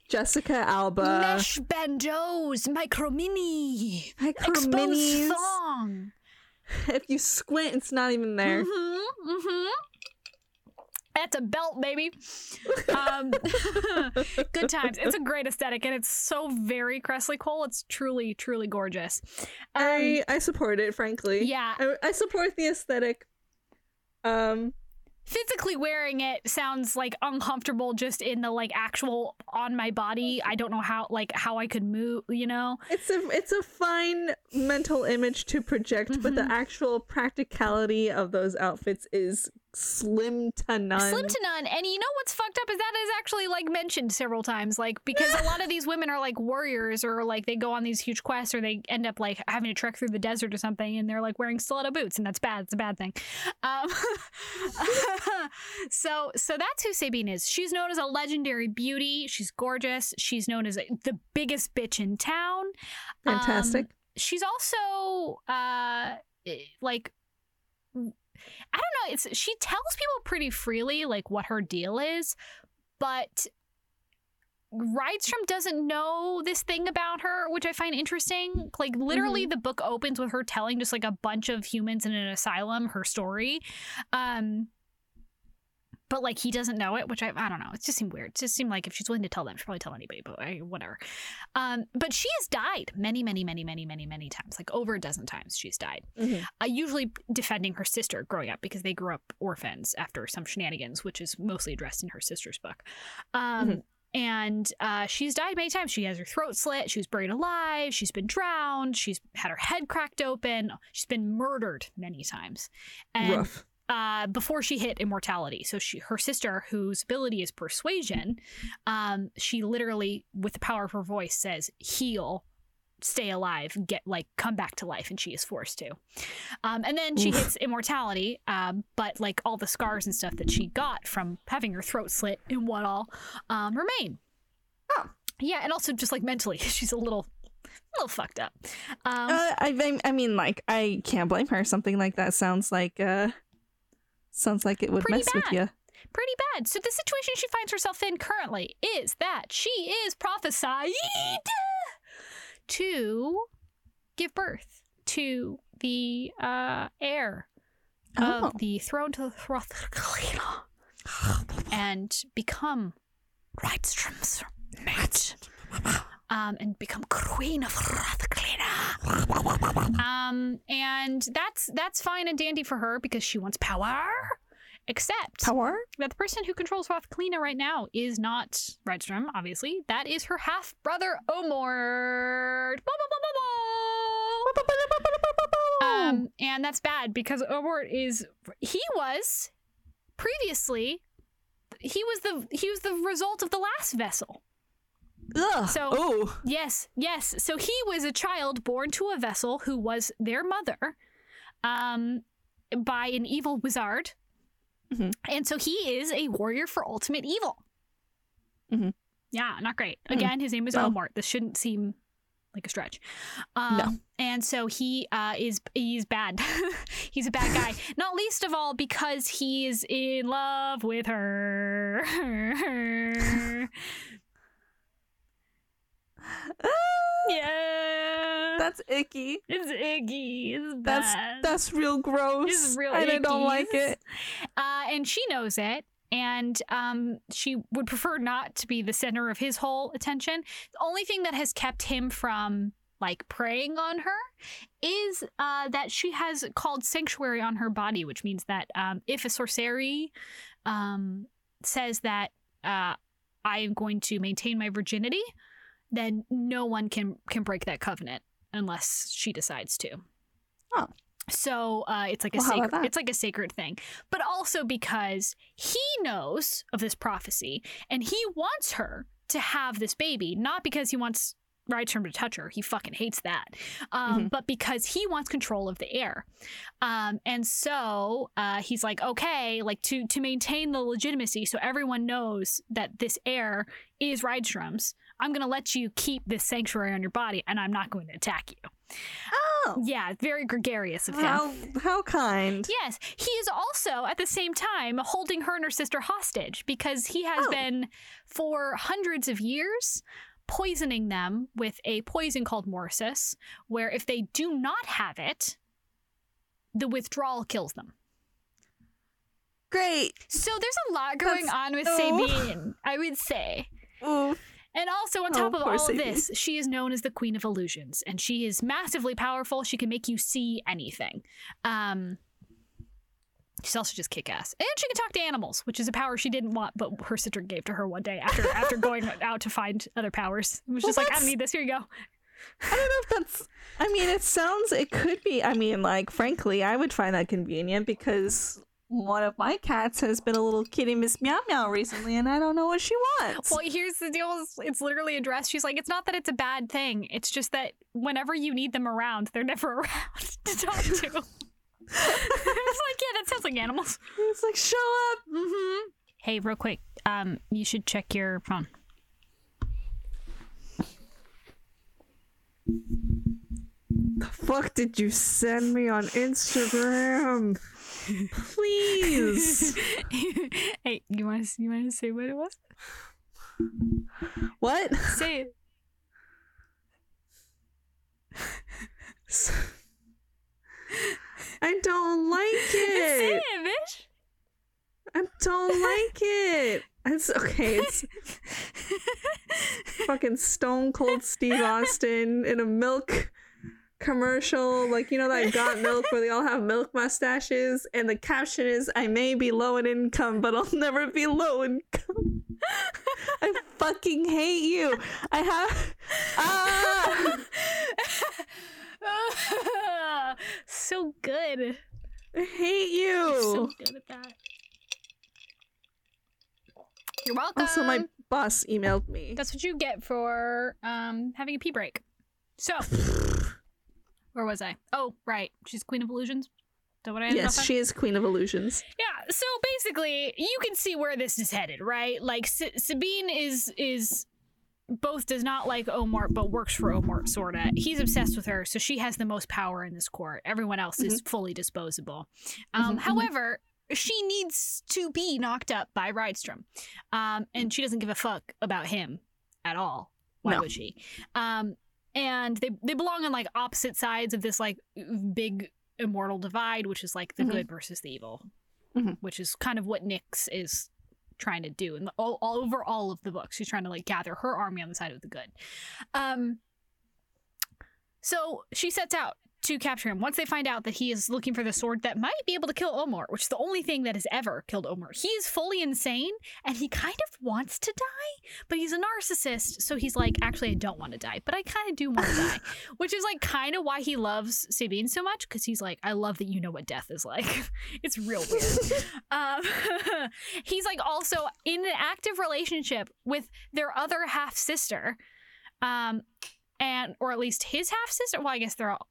Jessica Alba. Mesh bandeaus, micro mini. Micro minis. Thong. If you squint, it's not even there. Mm-hmm, mm-hmm. That's a belt, baby. Um, good times. It's a great aesthetic, and it's so very Kresley Cole. It's truly, truly gorgeous. Um, I, I support it, frankly. Yeah. I, I support the aesthetic. Um, Physically wearing it sounds, like, uncomfortable just in the, like, actual on my body. I don't know how, like, how I could move, you know? It's a, it's a fine mental image to project, mm-hmm. but the actual practicality of those outfits is slim to none. Slim to none. And you know what's fucked up is that is actually like mentioned several times, like because a lot of these women are like warriors, or like they go on these huge quests, or they end up like having to trek through the desert or something, and they're like wearing stiletto boots, and that's bad. It's a bad thing. Um, so so that's who Sabine is. She's known as a legendary beauty. She's gorgeous. She's known as the biggest bitch in town. Fantastic. Um, she's also uh like I don't know. It's she tells people pretty freely, like what her deal is, but Rydstrom doesn't know this thing about her, which I find interesting. Like literally, mm-hmm. the book opens with her telling just like a bunch of humans in an asylum her story, um, but like he doesn't know it, which I I don't know. It just seemed weird. It just seemed like if she's willing to tell them, she'll probably tell anybody. But I, whatever. Um, but she has died many, many, many, many, many, many times. Like over a dozen times, she's died. Mm-hmm. Uh, usually defending her sister growing up because they grew up orphans after some shenanigans, which is mostly addressed in her sister's book. Um, mm-hmm. And uh, she's died many times. She has her throat slit. She was buried alive. She's been drowned. She's had her head cracked open. She's been murdered many times. And rough. Uh, before she hit immortality. So she, her sister, whose ability is persuasion, um, she literally, with the power of her voice, says, heal, stay alive, get like come back to life, and she is forced to. Um, and then she Oof. hits immortality, um, but like all the scars and stuff that she got from having her throat slit and what all um, remain. Oh. Yeah, and also just like mentally, she's a little a little fucked up. Um, uh, I, I mean, like, I can't blame her. Something like that sounds like uh, sounds like it would mess bad. with you. Pretty bad. So the situation she finds herself in currently is that she is prophesied to give birth to the uh, heir oh. of the throne to the Rothkalina and become Rydstrom's mate. Um, and become queen of Rothkalina. Um, and that's that's fine and dandy for her because she wants power. Except power? that the person who controls Rothkalina right now is not Rydstrom, obviously. That is her half-brother, Omort. Um, and that's bad because Omort is... He was previously... He was the he was the result of the last vessel. Ugh. So, oh. yes, yes. So he was a child born to a vessel who was their mother um, by an evil wizard. Mm-hmm. And so he is a warrior for ultimate evil. Mm-hmm. Yeah, not great. Again, mm-hmm. his name is well, Omort. This shouldn't seem like a stretch. Um, no. And so he uh, is he's bad. He's a bad guy. Not least of all because he is in love with her. Uh, yeah, that's icky. It's icky. It's bad. That's that's real gross. It's real and icky. I don't like it. Uh, and she knows it, and um, she would prefer not to be the center of his whole attention. The only thing that has kept him from like preying on her is uh that she has called sanctuary on her body, which means that um, if a sorceri um says that uh I am going to maintain my virginity, then no one can can break that covenant unless she decides to. Oh. So uh, it's like a well, sacred, it's like a sacred thing. But also because he knows of this prophecy and he wants her to have this baby, not because he wants Rydstrom to touch her. He fucking hates that. Um, mm-hmm. But because he wants control of the heir. Um, and so uh, he's like, okay, like to to maintain the legitimacy so everyone knows that this heir is Rydstrom's, I'm going to let you keep this sanctuary on your body, and I'm not going to attack you. Oh. Yeah, very gregarious of him. How, how kind. Yes. He is also, at the same time, holding her and her sister hostage because he has oh. been, for hundreds of years, poisoning them with a poison called Morpheus, where if they do not have it, the withdrawal kills them. Great. So there's a lot going That's, on with oh. Sabine, I would say. Oh. And also, on top oh, of all Sadie. of this, she is known as the Queen of Illusions, and she is massively powerful. She can make you see anything. Um, she's also just kick-ass. And she can talk to animals, which is a power she didn't want, but her sister gave to her one day after after going out to find other powers. It was well, just like, I don't need this. Here you go. I don't know if that's... I mean, it sounds... It could be... I mean, like, frankly, I would find that convenient because... One of my cats has been a little kitty Miss Meow Meow recently, and I don't know what she wants. Well, here's the deal. It's literally addressed. She's like, it's not that it's a bad thing. It's just that whenever you need them around, they're never around to talk to. It's like, yeah, that sounds like animals. It's like, show up. Mm-hmm. Hey, real quick, um, you should check your phone. The fuck did you send me on Instagram? Please. Hey, you want to you want to say what it was? What? Say it. I don't like it. Say it, bitch. I don't like it. It's okay. It's fucking Stone Cold Steve Austin in a milk commercial, like, you know, that Got Milk where they all have milk mustaches, and the caption is, I may be low in income, but I'll never be low income. I fucking hate you. I have ah! So good. I hate you. You're so good at that. You're welcome. Also, my boss emailed me. That's what you get for um having a pee break. So where was I? Oh, right. She's Queen of Illusions. Is that what I ended Yes, she is Queen of Illusions. Yeah. So basically, you can see where this is headed, right? Like S- Sabine is is both does not like Omort but works for Omort, sorta. He's obsessed with her, so she has the most power in this court. Everyone else mm-hmm. is fully disposable. Um, mm-hmm. However, she needs to be knocked up by Rydstrom, um, and she doesn't give a fuck about him at all. Why no. would she? Um, and they they belong on like opposite sides of this like big immortal divide, which is like the mm-hmm. good versus the evil, mm-hmm. which is kind of what Nyx is trying to do and all, all over all of the books. She's trying to like gather her army on the side of the good. Um, so she sets out to capture him once they find out that he is looking for the sword that might be able to kill Omort, which is the only thing that has ever killed Omort. He is fully insane and he kind of wants to die, but he's a narcissist, so he's like, actually I don't want to die, but I kind of do want to die, which is like kind of why he loves Sabine so much, because he's like, I love that you know what death is like. It's real weird. um, he's like also in an active relationship with their other half sister, um, and or at least his half sister. Well, I guess they're all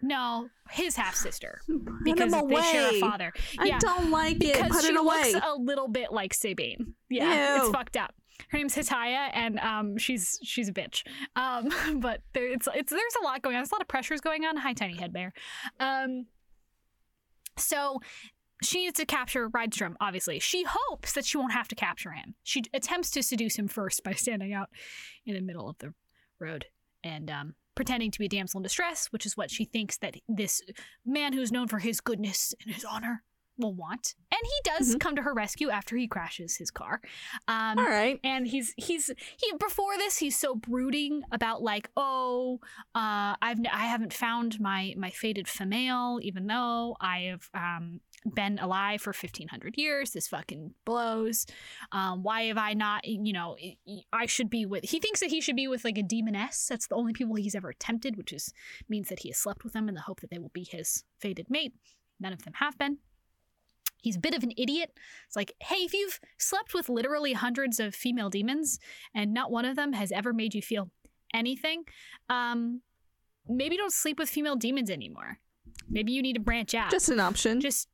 No, his half sister, because they share a father. Yeah, I don't like it. Because Put she it away. Looks a little bit like Sabine. Yeah, Ew. It's fucked up. Her name's Hitaya, and um, she's she's a bitch. Um, but there, it's it's there's a lot going on. There's a lot of pressures going on. Hi, Tiny Head Bear. Um, so she needs to capture Rydstrom. Obviously, she hopes that she won't have to capture him. She attempts to seduce him first by standing out in the middle of the road and um. pretending to be a damsel in distress, which is what she thinks that this man who's known for his goodness and his honor will want. And he does mm-hmm. come to her rescue after he crashes his car. Um, All right. And he's, he's, he, before this, he's so brooding about like, oh, uh, I've, I haven't found my, my fated female, even though I have, um, been alive for fifteen hundred years. This fucking blows. Um, why have I not, you know, I should be with, he thinks that he should be with like a demoness. That's the only people he's ever attempted, which is means that he has slept with them in the hope that they will be his fated mate. None of them have been. He's a bit of an idiot. It's like, hey, if you've slept with literally hundreds of female demons and not one of them has ever made you feel anything, um, maybe don't sleep with female demons anymore. Maybe you need to branch out. Just an option. Just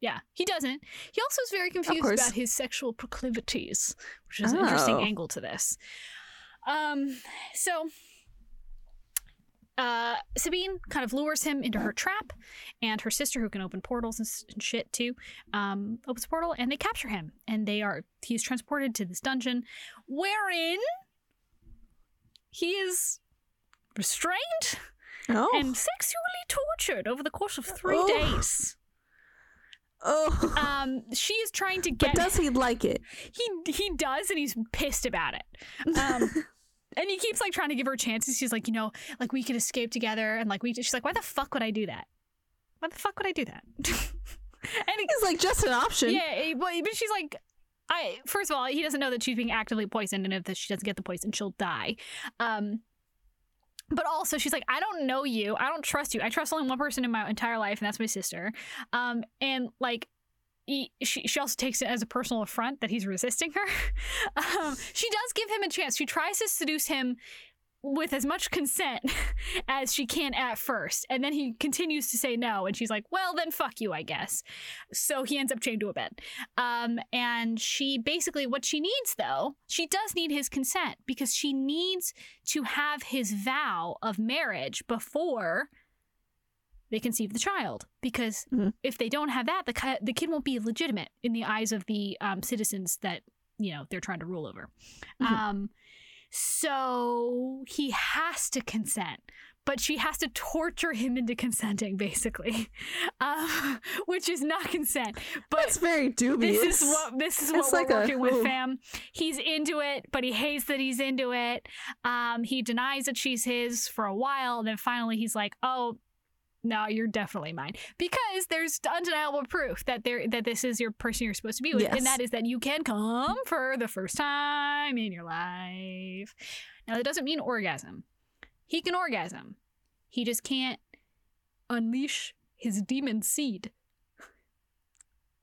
Yeah, he doesn't. He also is very confused about his sexual proclivities, which is oh. an interesting angle to this. Um, so uh, Sabine kind of lures him into her trap, and her sister, who can open portals and, s- and shit too, um, opens a portal, and they capture him. And they are he's transported to this dungeon, wherein he is restrained oh. and sexually tortured over the course of three oh. days. Oh. Um, she is trying to get. But does he like it? He he does, and he's pissed about it. Um, and he keeps like trying to give her chances. She's like, you know, like we could escape together, and like we. She's like, why the fuck would I do that? Why the fuck would I do that? And he's like, just an option. Yeah, but she's like, I. First of all, he doesn't know that she's being actively poisoned, and if she doesn't get the poison, she'll die. Um. But also, she's like, I don't know you. I don't trust you. I trust only one person in my entire life, and that's my sister. Um, and, like, he, she, she also takes it as a personal affront that he's resisting her. um, she does give him a chance. She tries to seduce him with as much consent as she can at first. And then he continues to say no. And she's like, well, then fuck you, I guess. So he ends up chained to a bed. Um, and she basically, what she needs, though, she does need his consent, because she needs to have his vow of marriage before they conceive the child. Because mm-hmm. if they don't have that, the, the kid won't be legitimate in the eyes of the um, citizens that, you know, they're trying to rule over. Mm-hmm. Um, So he has to consent, but she has to torture him into consenting, basically, um, which is not consent. But that's very dubious. This is what this is what we're like working a, with, fam. He's into it, but he hates that he's into it. Um, he denies that she's his for a while, and then finally he's like, "Oh, no, you're definitely mine," because there's undeniable proof that there that this is your person you're supposed to be with, yes. and that is that you can come for the first time in your life. Now, that doesn't mean orgasm. He can orgasm. He just can't unleash his demon seed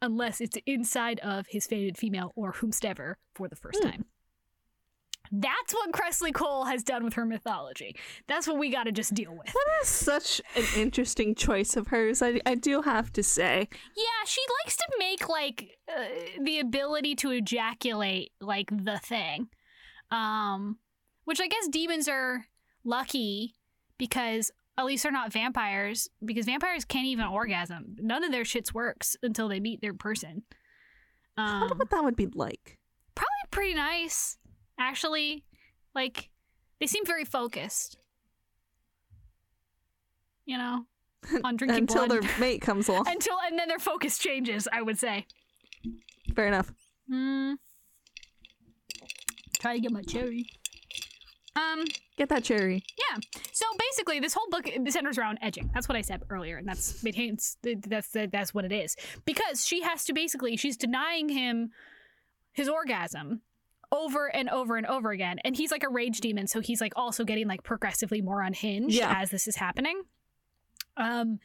unless it's inside of his fated female or whomsoever for the first mm. time. That's what Kresley Cole has done with her mythology. That's what we got to just deal with. That is such an interesting choice of hers, I, I do have to say. Yeah, she likes to make, like, uh, the ability to ejaculate, like, the thing. Um, Which I guess demons are lucky because at least they're not vampires, because vampires can't even orgasm. None of their shits works until they meet their person. Um, I wonder what that would be like. Probably pretty nice, actually. Like, they seem very focused, you know, on drinking until blood. Their mate comes along. Until and then their focus changes, I would say. Fair enough. Mm. Try to get my cherry. Um, get that cherry. Yeah. So basically, this whole book centers around edging. That's what I said earlier, and that's maintains. That's that's what it is, because she has to basically she's denying him his orgasm over and over and over again, and he's like a rage demon, so he's like also getting like progressively more unhinged yeah. as this is happening. Um,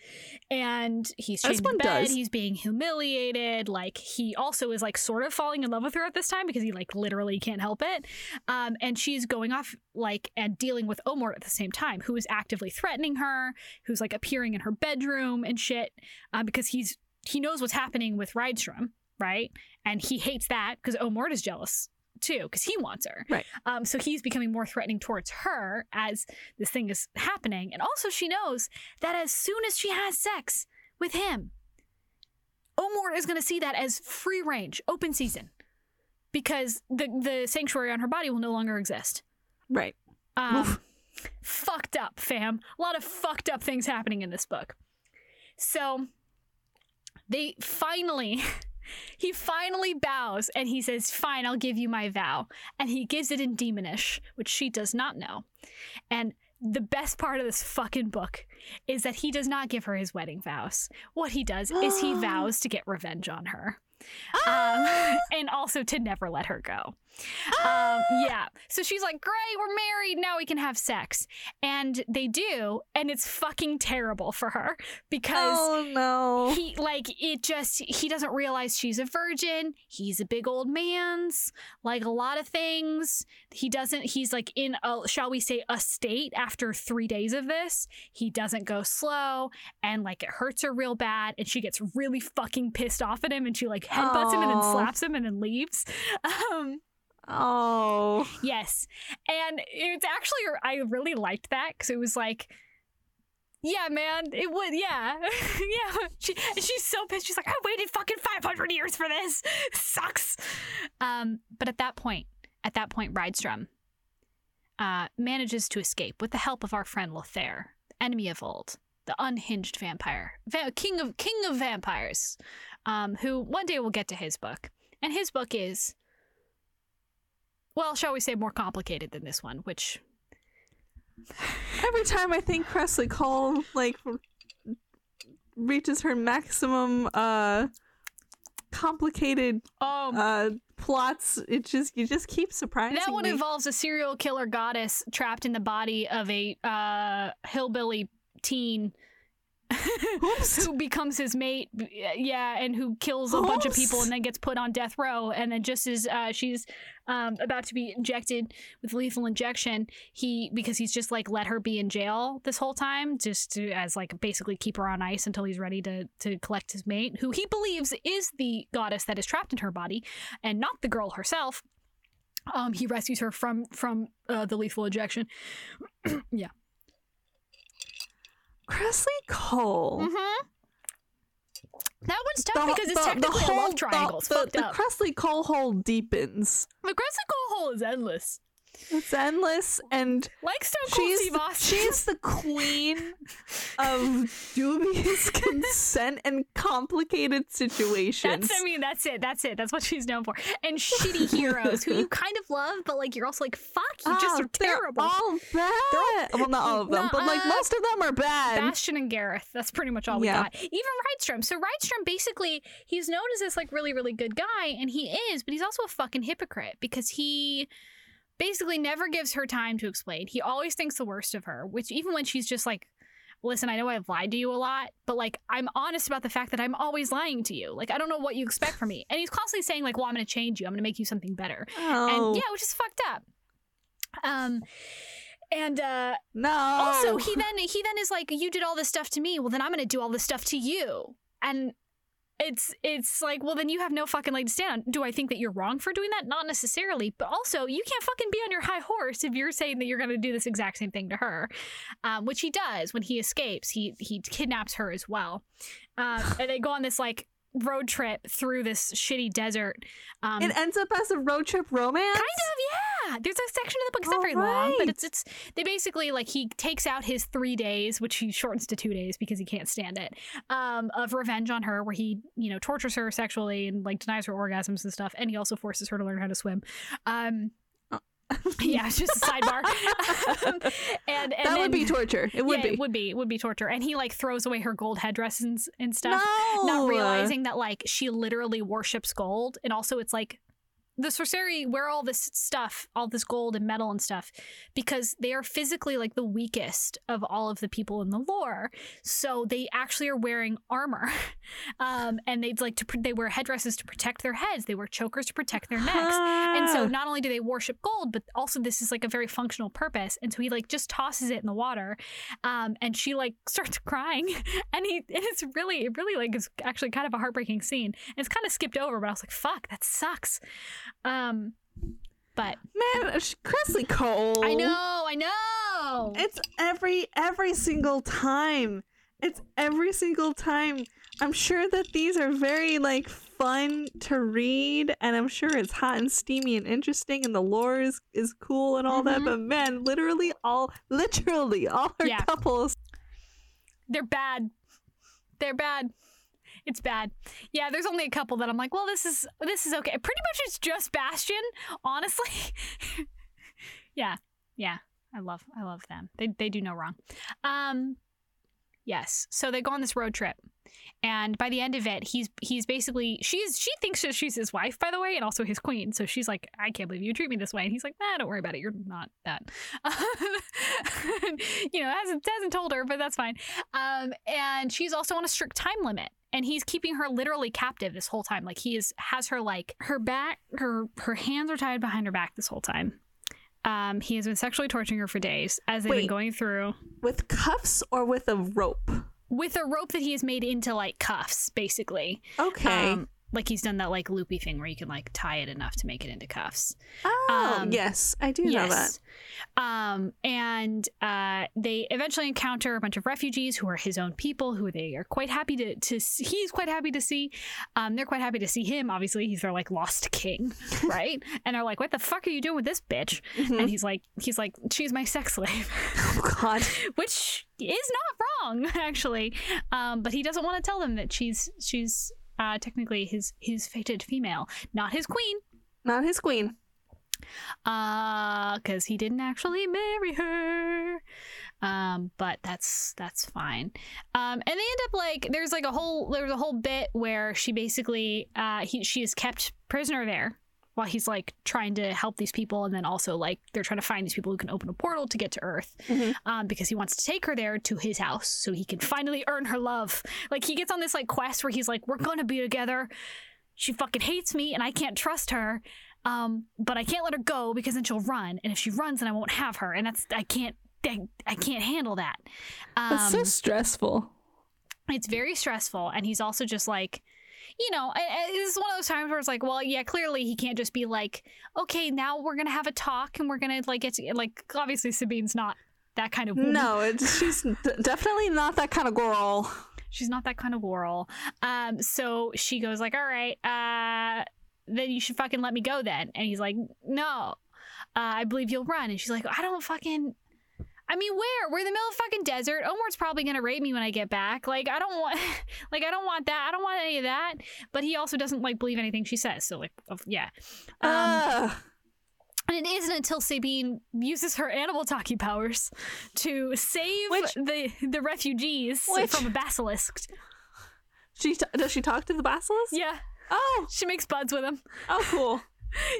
and he's changed bed. Does. He's being humiliated. Like, he also is like sort of falling in love with her at this time because he like literally can't help it. Um, and she's going off like and dealing with Omort at the same time, who is actively threatening her, who's like appearing in her bedroom and shit, uh, because he's he knows what's happening with Rydstrom, right? And he hates that because Omort is jealous too, because he wants her. Right. Um, so he's becoming more threatening towards her as this thing is happening. And also she knows that as soon as she has sex with him, Omort is going to see that as free range, open season, because the, the sanctuary on her body will no longer exist. Right. Um, fucked up, fam. A lot of fucked up things happening in this book. So they finally... He finally bows and he says, fine, I'll give you my vow. And he gives it in demonish, which she does not know. And the best part of this fucking book is that he does not give her his wedding vows. What he does is he vows to get revenge on her. Um, and also to never let her go. Um, yeah. So she's like, great, we're married. Now we can have sex. And they do. And it's fucking terrible for her because oh, no. he like it just he doesn't realize she's a virgin. He's a big old man's like a lot of things. He doesn't he's like in a, shall we say, a state after three days of this. He doesn't go slow and like it hurts her real bad. And she gets really fucking pissed off at him and she like headbutts oh. him and then slaps him and then leaves. Um, Oh, yes. And it's actually, I really liked that because it was like, yeah, man, it would. Yeah. yeah. She, she's so pissed. She's like, I waited fucking five hundred years for this. It sucks. Um, but at that point, at that point, Rydstrom uh, manages to escape with the help of our friend Lothaire, enemy of old, the unhinged vampire, va- king of king of vampires, um, who one day we'll get to his book. And his book is, well, shall we say, more complicated than this one, which... Every time I think Kresley Cole, like, reaches her maximum uh, complicated um, uh, plots, it just you just keep surprising That one me. Involves a serial killer goddess trapped in the body of a uh, hillbilly teen who becomes his mate, yeah, and who kills a Oops. bunch of people and then gets put on death row. And then just as uh, she's um, about to be injected with lethal injection, he because he's just like let her be in jail this whole time, just to as like basically keep her on ice until he's ready to to collect his mate, who he believes is the goddess that is trapped in her body and not the girl herself. Um, he rescues her from from uh, the lethal injection. yeah. Kresley Cole. Mm-hmm. That one's tough the, because it's the, technically the whole, a love triangle. The, the, the Kresley Cole hole deepens. The Kresley Cole hole is endless. It's endless, and like Stone Cold Steve Austin, she's the queen of dubious consent and complicated situations. That's I mean, that's it. That's it. That's what she's known for. And shitty heroes who you kind of love, but like you're also like, fuck, you oh, just are terrible. All bad. All, well, not all of them, but like most of them are bad. Bastion and Gareth. That's pretty much all we yeah. got. Even Rydstrom. So Rydstrom, basically, he's known as this like really, really good guy, and he is, but he's also a fucking hypocrite because he. Basically never gives her time to explain. He always thinks the worst of her, which even when she's just like, listen, I know I've lied to you a lot, but like, I'm honest about the fact that I'm always lying to you. Like, I don't know what you expect from me. And he's constantly saying like, well, I'm going to change you. I'm going to make you something better. Oh. And yeah, which is fucked up. Um, and uh, no. also he then, he then is like, you did all this stuff to me. Well, then I'm going to do all this stuff to you. And it's it's like, well, then you have no fucking leg to stand on. Do I think that you're wrong for doing that? Not necessarily, but also you can't fucking be on your high horse if you're saying that you're going to do this exact same thing to her, um, which he does when he escapes. He he kidnaps her as well, um, and they go on this like road trip through this shitty desert. Um, it ends up as a road trip romance, kind of. Yeah, there's a section of the book. It's not very long, but it's it's they basically like he takes out his three days, which he shortens to two days because he can't stand it, um, of revenge on her, where he you know tortures her sexually and like denies her orgasms and stuff, and he also forces her to learn how to swim. Um, yeah, it's just a sidebar. um, and, and that then, would be torture. It would yeah, be. It would be. It would be torture. And he like throws away her gold headdress and, and stuff, no! not realizing that like she literally worships gold. And also, it's like the Sorceri wear all this stuff, all this gold and metal and stuff, because they are physically like the weakest of all of the people in the lore. So they actually are wearing armor, um, and they'd like to they wear headdresses to protect their heads. They wear chokers to protect their necks. And so not only do they worship gold, but also this is like a very functional purpose. And so he like just tosses it in the water, um, and she like starts crying. And he and it's really it really like is actually kind of a heartbreaking scene. And it's kind of skipped over, but I was like, fuck, that sucks. Um, but man, Kresley Cole. I know, I know. It's every every single time. It's every single time. I'm sure that these are very like fun to read, and I'm sure it's hot and steamy and interesting, and the lore is, is cool and all mm-hmm. that. But man, literally all, literally all our yeah. couples, they're bad. They're bad. It's bad. Yeah, there's only a couple that I'm like, well, this is this is okay. Pretty much it's just Bastion, honestly. yeah. Yeah. I love I love them. They they do no wrong. Um yes. So they go on this road trip. And by the end of it, he's he's basically she's she thinks that she's his wife, by the way, and also his queen. So she's like, I can't believe you treat me this way. And he's like, nah, don't worry about it. You're not that. you know, hasn't hasn't told her, but that's fine. Um and she's also on a strict time limit. And he's keeping her literally captive this whole time. Like he is has her like her back, her her hands are tied behind her back this whole time. Um, he has been sexually torturing her for days as they've Wait, been going through. With cuffs or with a rope? With a rope that he has made into like cuffs, basically. Okay. Um, like he's done that like loopy thing where you can like tie it enough to make it into cuffs. Oh, um, yes, I do yes. know that. Um, and uh, they eventually encounter a bunch of refugees who are his own people, who they are quite happy to, to see. He's quite happy to see. Um, they're quite happy to see him. Obviously, he's their like lost king, right? And they're like, "What the fuck are you doing with this bitch?" Mm-hmm. And he's like, "He's like, she's my sex slave." Oh God, which is not wrong actually. Um, but he doesn't want to tell them that she's she's uh, technically his his fated female, not his queen, not his queen. Uh, because he didn't actually marry her. Um, but that's that's fine. Um, and they end up like there's like a whole there's a whole bit where she basically uh he she is kept prisoner there while he's like trying to help these people, and then also like they're trying to find these people who can open a portal to get to Earth, mm-hmm. um, because he wants to take her there to his house so he can finally earn her love. Like he gets on this like quest where he's like, we're gonna be together. She fucking hates me, and I can't trust her. Um, but I can't let her go because then she'll run, and if she runs, then I won't have her, and that's I can't I, I can't handle that. Um, that's so stressful. It's very stressful, and he's also just like, you know, this is one of those times where it's like, well, yeah, clearly he can't just be like, okay, now we're gonna have a talk, and we're gonna like get to, like obviously Sabine's not that kind of woman. No, it's, she's definitely not that kind of girl. She's not that kind of girl. Um, so she goes like, all right, uh. then you should fucking let me go then. And he's like, no, uh, I believe you'll run. And she's like, I don't fucking, I mean, where? We're in the middle of the fucking desert. Omort's probably going to rape me when I get back. Like, I don't want, like, I don't want that. I don't want any of that. But he also doesn't like believe anything she says. So like, yeah. Um, uh. And it isn't until Sabine uses her animal talkie powers to save which, the, the refugees which, from a basilisk. She t- does she talk to the basilisk? Yeah. Oh, she makes buds with him. Oh, cool.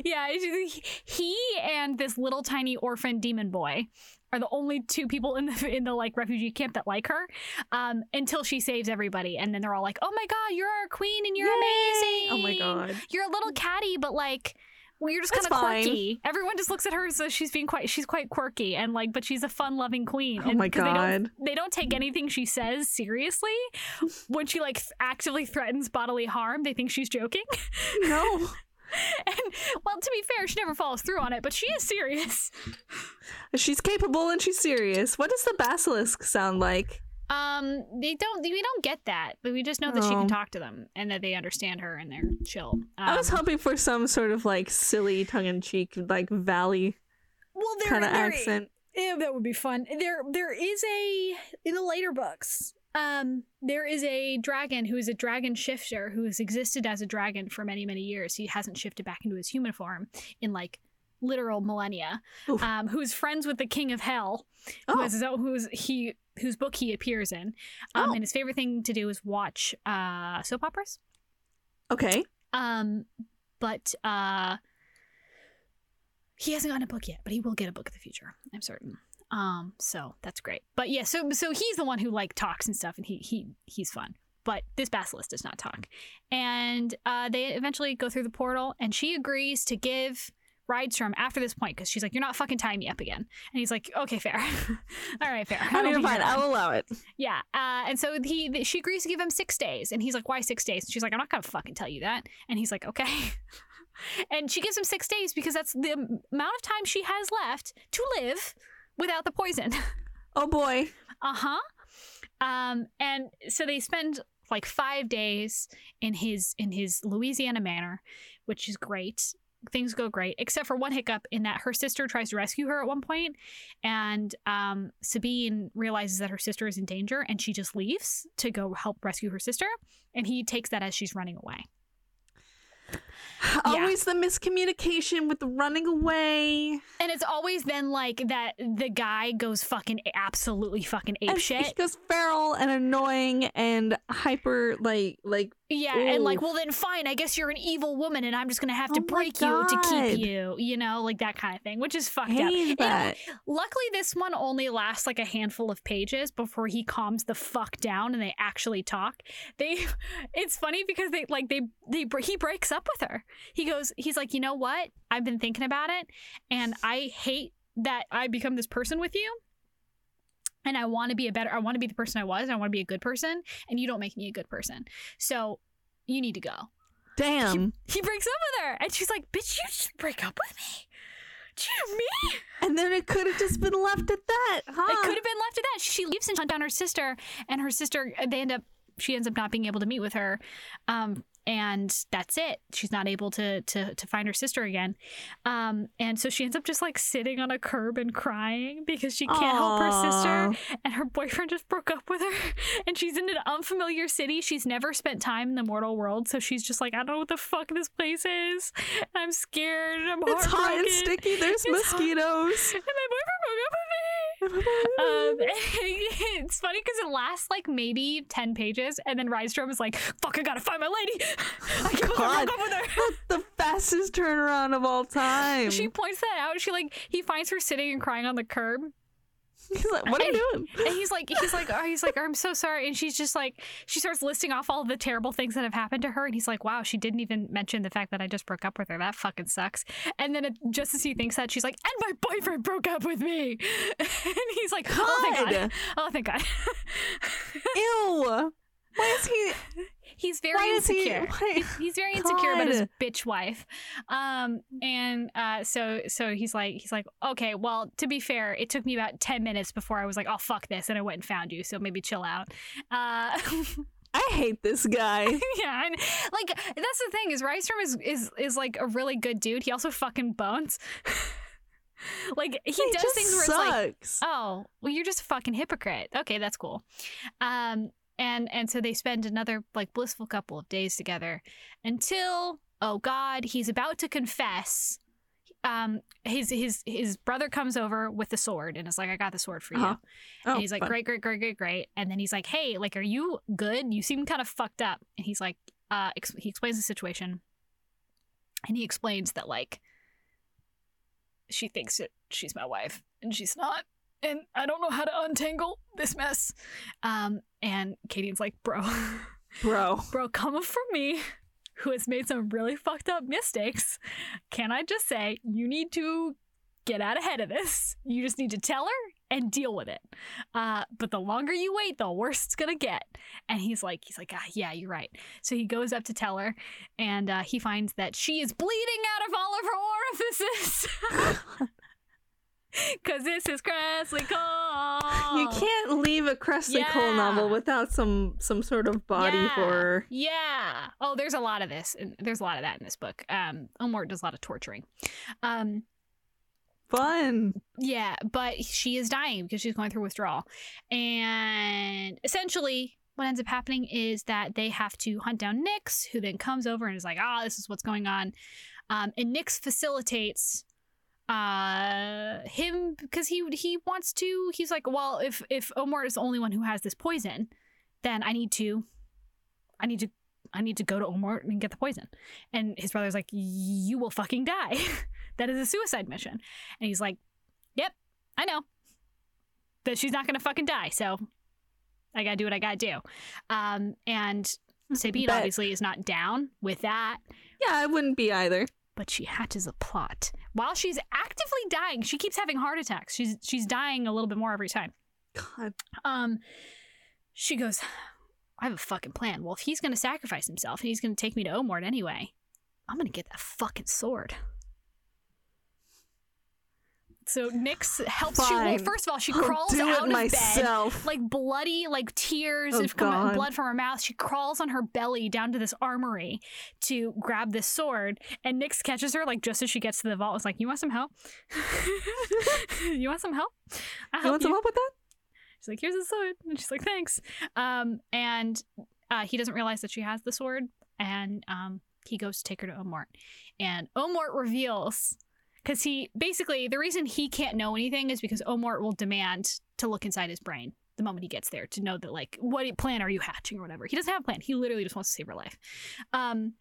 yeah, she, he and this little tiny orphan demon boy are the only two people in the in the like refugee camp that like her, um, until she saves everybody, and then they're all like, "Oh my God, you're our queen, and you're Yay! Amazing! Oh my God, you're a little catty, but like Well, you're just kind of quirky. Everyone just looks at her as so she's being quite, she's quite quirky and like, but she's a fun-loving queen. Oh and my god! They don't, they don't take anything she says seriously. When she like actively threatens bodily harm, they think she's joking. No. And well, to be fair, she never follows through on it, but she is serious. She's capable and she's serious. What does the basilisk sound like? Um, they don't. We don't get that, but we just know that oh. she can talk to them and that they understand her and they're chill. Um, I was hoping for some sort of like silly, tongue-in-cheek, like valley well, kind of accent. Yeah, that would be fun. There, there is a in the later books. Um, there is a dragon who is a dragon shifter who has existed as a dragon for many, many years. He hasn't shifted back into his human form in like literal millennia. Oof. Um, who's friends with the King of Hell, oh. who has, who's he. whose book he appears in. Um, oh. And his favorite thing to do is watch uh, soap operas. Okay. Um, but uh, he hasn't gotten a book yet, but he will get a book in the future, I'm certain. Um, so that's great. But yeah, so so he's the one who like talks and stuff, and he he he's fun. But this basilisk does not talk. And uh, they eventually go through the portal, and she agrees to give Rydstrom after this point because she's like, you're not fucking tying me up again. And he's like, okay, fair. All right, fair. I mean, fine. I'll allow it. Yeah. Uh, and so he, she agrees to give him six days. And he's like, why six days? And she's like, I'm not going to fucking tell you that. And he's like, okay. And she gives him six days because that's the amount of time she has left to live without the poison. Oh, boy. Uh-huh. Um, and so they spend like five days in his in his Louisiana manor, which is great. Things go great, except for one hiccup in that her sister tries to rescue her at one point, and um, Sabine realizes that her sister is in danger, and she just leaves to go help rescue her sister, and he takes that as she's running away. Always yeah. The miscommunication with the running away, and it's always then like that the guy goes fucking absolutely fucking ape and shit. He goes feral and annoying and hyper like like yeah ooh. And like, well then fine, I guess you're an evil woman and I'm just gonna have to oh break you to keep you, you know, like that kind of thing, which is fucked Hate up. That. And luckily this one only lasts like a handful of pages before he calms the fuck down and they actually talk. They it's funny because they like they they he breaks up with her. He goes, he's like, you know what? I've been thinking about it, and I hate that I become this person with you, and I want to be a better, I want to be the person I was, and I want to be a good person, and you don't make me a good person. So you need to go. Damn. He, he breaks up with her, and she's like, bitch, you just break up with me? You me? And then it could have just been left at that, huh? It could have been left at that. She leaves and hunts down her sister, and her sister, they end up, she ends up not being able to meet with her, um, and that's it. She's not able to to to find her sister again. Um, and so she ends up just like sitting on a curb and crying because she can't Aww. help her sister. And her boyfriend just broke up with her. And she's in an unfamiliar city. She's never spent time in the mortal world. So she's just like, I don't know what the fuck this place is. I'm scared. I'm heartbroken. It's hot and sticky. There's it's mosquitoes. Hot. And my boyfriend broke up with me. um, it's funny because it lasts like maybe ten pages, and then Rydstrom is like, "Fuck, I gotta find my lady." I can't hook up with her. That's the fastest turnaround of all time. She points that out. She like he finds her sitting and crying on the curb. He's like, "What are you doing?" And he's like, "He's like, oh, he's like, oh, I'm so sorry." And she's just like, she starts listing off all the terrible things that have happened to her. And he's like, "Wow, she didn't even mention the fact that I just broke up with her. That fucking sucks." And then it, just as he thinks that, she's like, "And my boyfriend broke up with me." And he's like, God. "Oh, thank God! Oh, thank God!" Ew. Why is he? He's very why insecure. He, he's, he's very God. insecure about his bitch wife, um, and uh, so so he's like he's like okay, well to be fair, it took me about ten minutes before I was like, oh fuck this, and I went and found you, so maybe chill out. Uh, I hate this guy. Yeah, and like that's the thing is Rydstrom is is is like a really good dude. He also fucking bones. Like he, he does things where sucks. It's like, oh well, you're just a fucking hypocrite. Okay, that's cool. Um. And and so they spend another like blissful couple of days together until, oh God, he's about to confess. Um, his his his brother comes over with the sword and is like, I got the sword for you. Uh-huh. Oh, and he's like, fun. great, great, great, great, great. And then he's like, hey, like, are you good? You seem kind of fucked up. And he's like, uh, ex- he explains the situation. And he explains that like, she thinks that she's my wife and she's not. And I don't know how to untangle this mess. Um, and Cadeon's like, bro, bro, bro, come up for me. who has made some really fucked up mistakes, can I just say, you need to get out ahead of this. You just need to tell her and deal with it. Uh, but the longer you wait, the worse it's going to get. And he's like, he's like, ah, yeah, you're right. So he goes up to tell her, and uh, he finds that she is bleeding out of all of her orifices. Because this is Kresley Cole. You can't leave a Kresley yeah. Cole novel without some some sort of body yeah. horror. Yeah. Oh, there's a lot of this. There's a lot of that in this book. Um, Omort does a lot of torturing. Um, Fun. Yeah, but she is dying because she's going through withdrawal. And essentially, what ends up happening is that they have to hunt down Nyx, who then comes over and is like, ah, oh, this is what's going on. Um, and Nyx facilitates... uh him because he he wants to he's like, well, if if Omort is the only one who has this poison, then I need to I need to I need to go to Omort and get the poison. And his brother's like, you will fucking die. That is a suicide mission. And he's like, yep, I know, but she's not gonna fucking die, so I gotta do what I gotta do. Um and Sabine but, obviously is not down with that. Yeah, I wouldn't be either. But she hatches a plot. While she's actively dying, she keeps having heart attacks. She's she's dying a little bit more every time. God. Um, she goes, I have a fucking plan. Well, if he's going to sacrifice himself and he's going to take me to Omort anyway, I'm going to get that fucking sword. So Nyx helps Fine. you. Well, first of all, she I'll crawls out of myself. bed, like bloody, like tears oh, have come out, blood from her mouth. She crawls on her belly down to this armory to grab this sword, and Nyx catches her like just as she gets to the vault. It's like, you want some help? you want some help? I'll you help want you. some help with that? She's like, here's the sword, and she's like, thanks. Um, and uh, he doesn't realize that she has the sword, and um, he goes to take her to Omort, and Omort reveals. Because he, basically, the reason he can't know anything is because Omort will demand to look inside his brain the moment he gets there to know that, like, what plan are you hatching or whatever. He doesn't have a plan. He literally just wants to save her life. Um,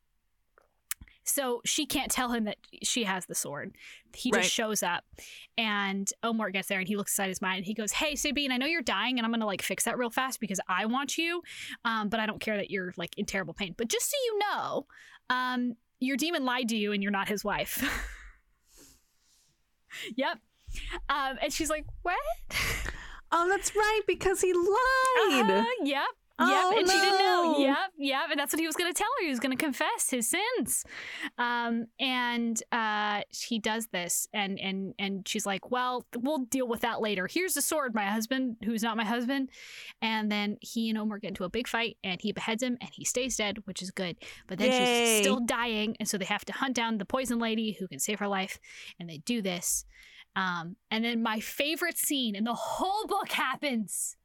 so she can't tell him that she has the sword. He right. just shows up, and Omort gets there, and he looks inside his mind, and he goes, hey, Sabine, I know you're dying, and I'm going to, like, fix that real fast because I want you, um, but I don't care that you're, like, in terrible pain. But just so you know, um, your demon lied to you, and you're not his wife. Yep. Um, and she's like, what? Oh, that's right, because he lied. Uh, yep. Yep. Oh, and no. she didn't know. Yep. Yep. And that's what he was going to tell her. He was going to confess his sins. Um, and uh, he does this. And, and, and she's like, well, we'll deal with that later. Here's the sword, my husband, who's not my husband. And then he and Omar get into a big fight, and he beheads him, and he stays dead, which is good. But then Yay. she's still dying. And so they have to hunt down the poison lady who can save her life. And they do this. Um, and then my favorite scene in the whole book happens.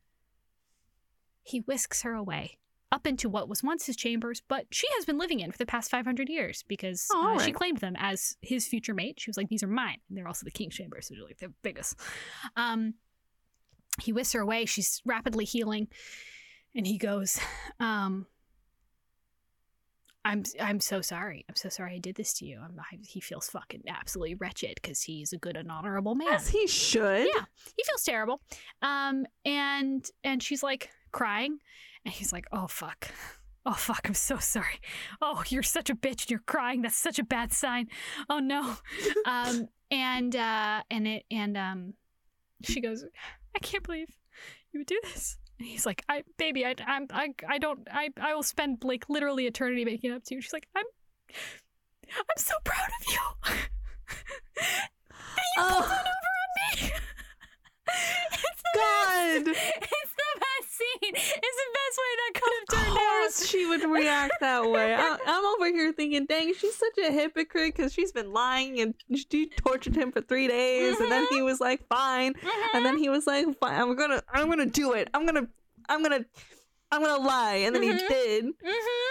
He whisks her away up into what was once his chambers, but she has been living in for the past five hundred years because oh, uh, right. she claimed them as his future mate. She was like, these are mine. And they're also the king's chambers, so they're like the biggest. Um, he whisks her away. She's rapidly healing. And he goes, um, I'm I'm so sorry. I'm so sorry I did this to you. I'm, I, he feels fucking absolutely wretched because he's a good and honorable man. As he should. Yeah. He feels terrible. Um, and and she's like, crying, and he's like, oh fuck, oh fuck, I'm so sorry, oh, you're such a bitch and you're crying, that's such a bad sign, oh no. um and uh and it and um she goes, I can't believe you would do this. And he's like, I baby I I'm, I I don't I I will spend like literally eternity making it up to you. She's like, I'm I'm so proud of you that you pulled it over on me. It's the God. Best, it's the best scene. It's the best way that could have turned out. Of course she would react that way. I, I'm over here thinking, dang, she's such a hypocrite because she's been lying and she tortured him for three days, mm-hmm. and then he was like, fine, mm-hmm. and then he was like, fine, I'm gonna, I'm gonna do it. I'm gonna, I'm gonna, I'm gonna lie, and then mm-hmm. he did. Mm-hmm.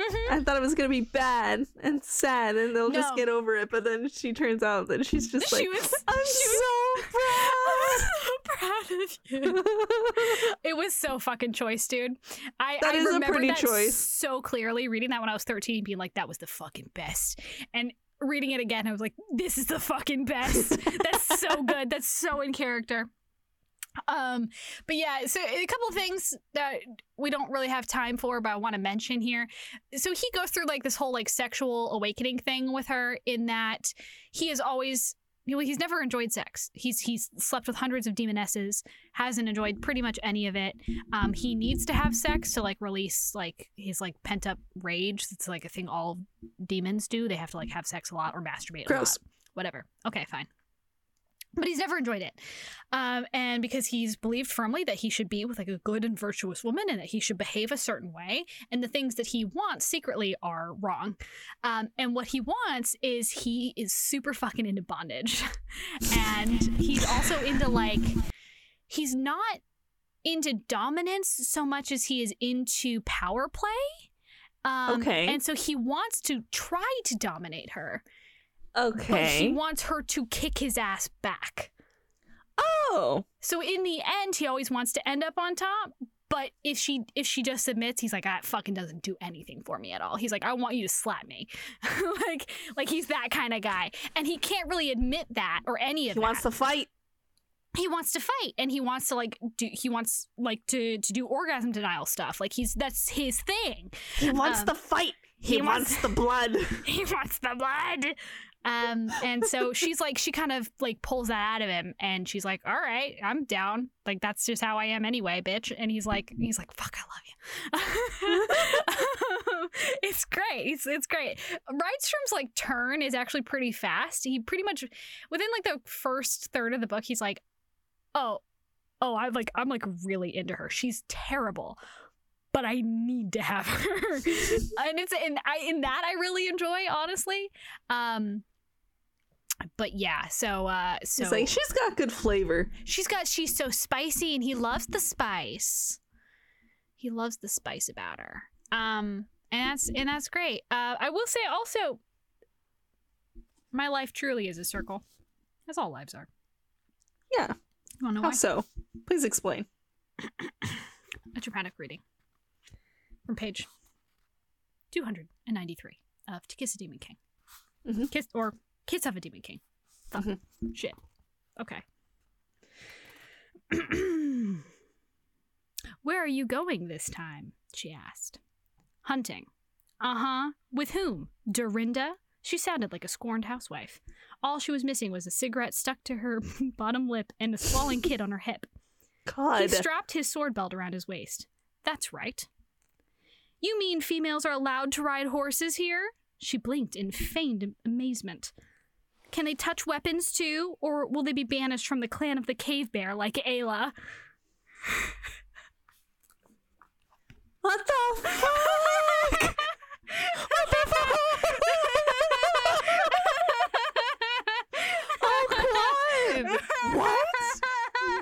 Mm-hmm. I thought it was going to be bad and sad and they'll no. just get over it. But then she turns out that she's just like, she was, I'm she was, so proud. I'm so proud of you. It was so fucking choice, dude. I, that I is remember a pretty that choice. So clearly reading that when I was thirteen, being like, that was the fucking best. And reading it again, I was like, this is the fucking best. That's so good. That's so in character. Um, but yeah, so a couple of things that we don't really have time for, but I want to mention here. So he goes through like this whole like sexual awakening thing with her, in that he is always, you know, he's never enjoyed sex. He's he's slept with hundreds of demonesses, hasn't enjoyed pretty much any of it. Um, he needs to have sex to like release like his like pent up rage. It's like a thing all demons do. They have to like have sex a lot or masturbate Gross. a lot, whatever. Okay, fine. But he's never enjoyed it. Um, and because he's believed firmly that he should be with like a good and virtuous woman, and that he should behave a certain way, and the things that he wants secretly are wrong. Um, and what he wants is, he is super fucking into bondage. And he's also into like, he's not into dominance so much as he is into power play. Um, okay. And so he wants to try to dominate her. Okay. But he wants her to kick his ass back. Oh. So in the end, he always wants to end up on top. But if she if she just submits, he's like, that fucking doesn't do anything for me at all. He's like, I want you to slap me. like like he's that kind of guy. And he can't really admit that or any of he that. He wants to fight. He wants to fight, and he wants to like do he wants like to to do orgasm denial stuff. Like he's that's his thing. He wants um, the fight. He, he wants, wants the blood. He wants the blood. Um, and so she's like, she kind of like pulls that out of him, and she's like, all right, I'm down. Like, that's just how I am anyway, bitch. And he's like, he's like, fuck, I love you. It's great. It's, it's great. Rydstrom's like turn is actually pretty fast. He pretty much within like the first third of the book, he's like, oh, oh, I'm like, I'm like really into her. She's terrible, but I need to have her. And it's in, I, in that I really enjoy, honestly. Um, But yeah, so uh, so it's like, she's got good flavor. She's got she's so spicy, and he loves the spice. He loves the spice about her, um, and that's and that's great. Uh, I will say also, my life truly is a circle, as all lives are. Yeah. You wanna know why? How so? Please explain. A dramatic reading from page two hundred and ninety-three of To Kiss a Demon King, mm-hmm. Kiss or. Kids have a demon king. Fuck. Mm-hmm. Shit. Okay. Where are you going this time? She asked. Hunting. Uh-huh. With whom? Dorinda? She sounded like a scorned housewife. All she was missing was a cigarette stuck to her bottom lip and a swallowing kid on her hip. God. He strapped his sword belt around his waist. That's right. You mean females are allowed to ride horses here? She blinked in feigned amazement. Can they touch weapons too, or will they be banished from the clan of the cave bear like Ayla? What the fuck? What the fuck? Oh, God. What?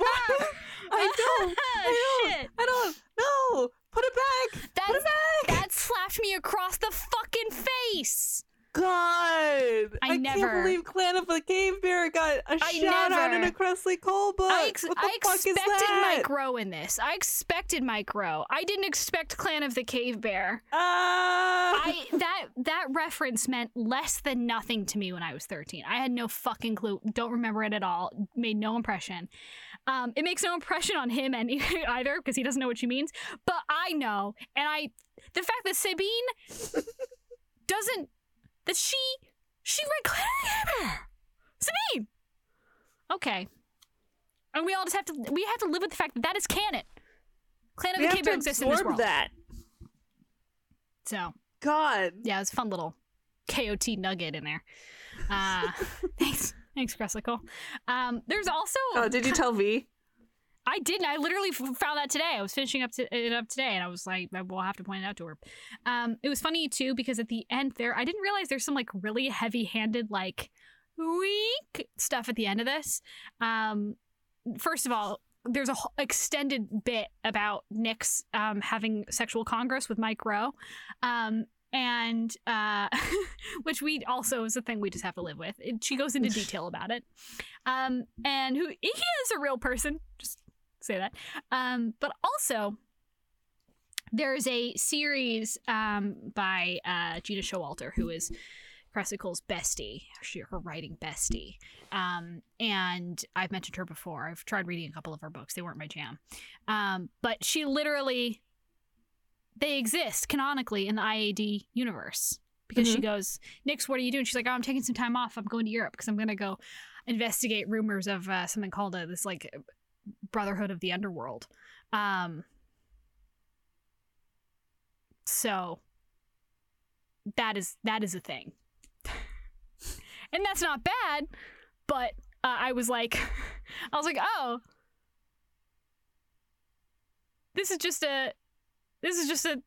What? I don't. I don't. Shit. I don't. No. Put it back. That's, Put it back. That slapped me across the fucking face. God, I, I never, can't believe Clan of the Cave Bear got a I shout never, out in a Kresley Cole book. I, ex- what the I fuck expected is that? Mike Rowe in this. I expected Mike Rowe. I didn't expect Clan of the Cave Bear. Uh... I that that reference meant less than nothing to me when I was thirteen. I had no fucking clue. Don't remember it at all. Made no impression. Um, it makes no impression on him any either, because he doesn't know what she means. But I know, and I the fact that Sabine doesn't. That she, she read Clan of the Cave Bear. Sabine. Okay. And we all just have to, we have to live with the fact that that is canon. Clan of we the Cave Bear exists in this world. That. So. God. Yeah, it was a fun little K O T nugget in there. Uh, thanks. Thanks, Kresley Cole. Um, there's also. Oh, did you tell V? I didn't. I literally found that today. I was finishing up to, it up today, and I was like, we'll have to point it out to her. Um, it was funny, too, because at the end there, I didn't realize there's some, like, really heavy-handed, like, weak stuff at the end of this. Um, first of all, there's a whole extended bit about Nyx um, having sexual congress with Mike Rowe, um, and uh, which we also is a thing we just have to live with. It, she goes into detail about it. Um, and who he is a real person. Just say that. Um, but also, there's a series um, by uh, Gina Showalter, who is Kresley Cole's bestie, she, her writing bestie. Um, and I've mentioned her before. I've tried reading a couple of her books. They weren't my jam. Um, but she literally, they exist canonically in the I A D universe because mm-hmm. she goes, Nyx, what are you doing? She's like, oh, I'm taking some time off. I'm going to Europe because I'm going to go investigate rumors of uh, something called a, this like Brotherhood of the Underworld. Um, so that is, that is a thing. And that's not bad, but uh, I was like, I was like, oh, this is just a, this is just a,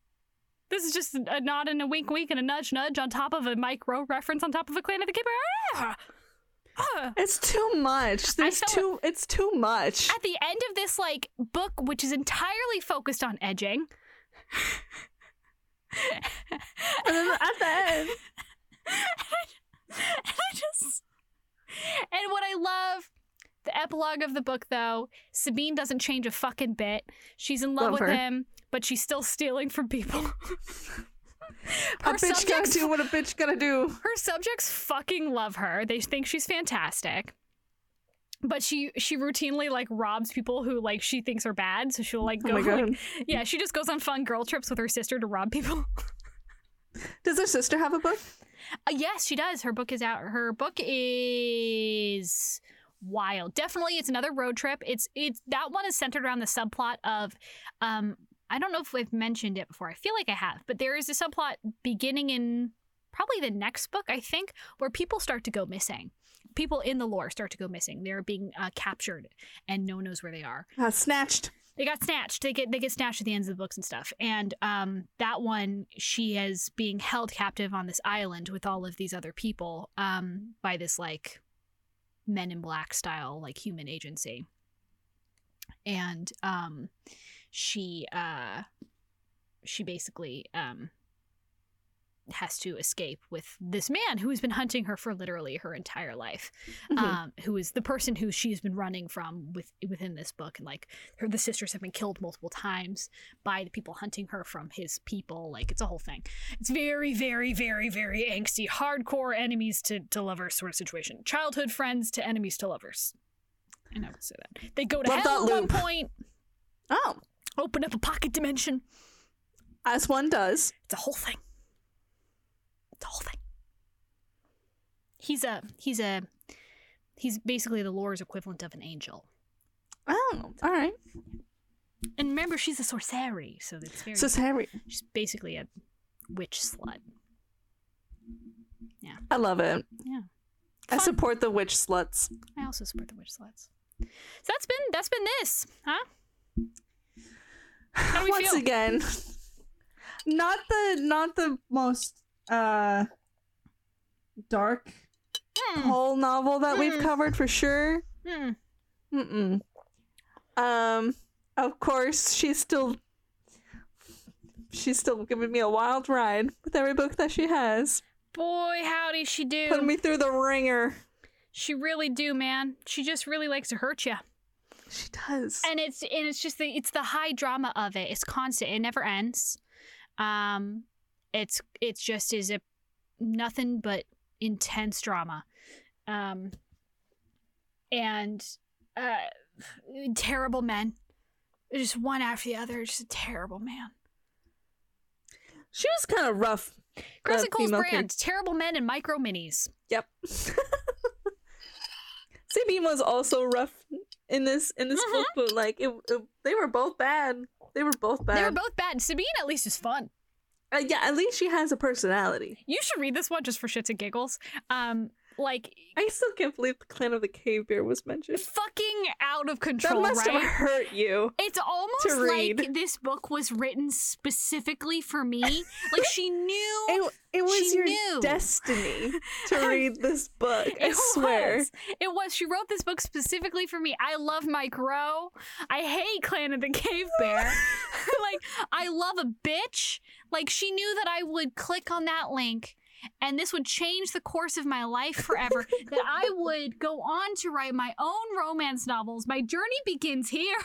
this is just a nod and a wink, wink and a nudge, nudge on top of a Mike Rowe reference on top of a Clan of the Cave Bear. It's too much. There's too, it's too much. At the end of this like book, which is entirely focused on edging, and then at the end. And I just, and what I love, the epilogue of the book though, Sabine doesn't change a fucking bit. She's in love, love with her. him, but she's still stealing from people. Her a bitch gotta do what a bitch gotta do. Her subjects fucking love her. They think she's fantastic. But she she routinely like robs people who like she thinks are bad. So she'll like go, oh my God. Like, yeah, she just goes on fun girl trips with her sister to rob people. Does her sister have a book? Uh, yes, she does. Her book is out. Her book is wild. Definitely, it's another road trip. It's it's that one is centered around the subplot of, um, I don't know if I've mentioned it before. I feel like I have, but there is a subplot beginning in probably the next book, I think, where people start to go missing. People in the lore start to go missing. They're being uh, captured, and no one knows where they are. Uh, snatched. They got snatched. They get they get snatched at the ends of the books and stuff. And um, that one, she is being held captive on this island with all of these other people um, by this like Men in Black style like human agency. And um, she uh, she basically um, has to escape with this man who has been hunting her for literally her entire life, mm-hmm. um, who is the person who she's been running from with, within this book. And like her, the sisters have been killed multiple times by the people hunting her from his people. Like it's a whole thing. It's very, very, very, very angsty, hardcore enemies to, to lovers sort of situation. Childhood friends to enemies to lovers. I know, say that. They go to Love hell at one point. Oh. Open up a pocket dimension. As one does. It's a whole thing. The whole thing. He's a he's a he's basically the lore's equivalent of an angel. Oh, all right. And remember, she's a sorceri, so it's very sorceri. She's basically a witch slut. Yeah, I love it. Yeah, fun. I support the witch sluts. I also support the witch sluts. So that's been that's been this, huh? How do we Once feel? again, not the not the most. Uh, dark mm. whole novel that mm. we've covered for sure. Mm. Mm-mm. Um, of course, she's still she's still giving me a wild ride with every book that she has. Boy, howdy, she do put me through the ringer. She really do, man. She just really likes to hurt you. She does, and it's and it's just the it's the high drama of it. It's constant. It never ends. Um. It's it's just is a nothing but intense drama, um, and uh, terrible men, just one after the other. Just a terrible man. She was kind of rough. Kresley Cole's brand: terrible men and micro minis. Yep. Sabine was also rough in this in this mm-hmm. book, but like it, it, they were both bad. They were both bad. They were both bad. Sabine at least is fun. Uh, yeah, at least she has a personality. You should read this one just for shits and giggles. Um, like I still can't believe the Clan of the Cave Bear was mentioned. Fucking out of control, right? That must right? have hurt you. It's almost like this book was written specifically for me. Like she knew. It, it was she your knew. destiny to read this book. I it swear. Was. It was. She wrote this book specifically for me. I love Mike Rowe. I hate Clan of the Cave Bear. Like, I love a bitch. Like, she knew that I would click on that link and this would change the course of my life forever, that I would go on to write my own romance novels. My journey begins here.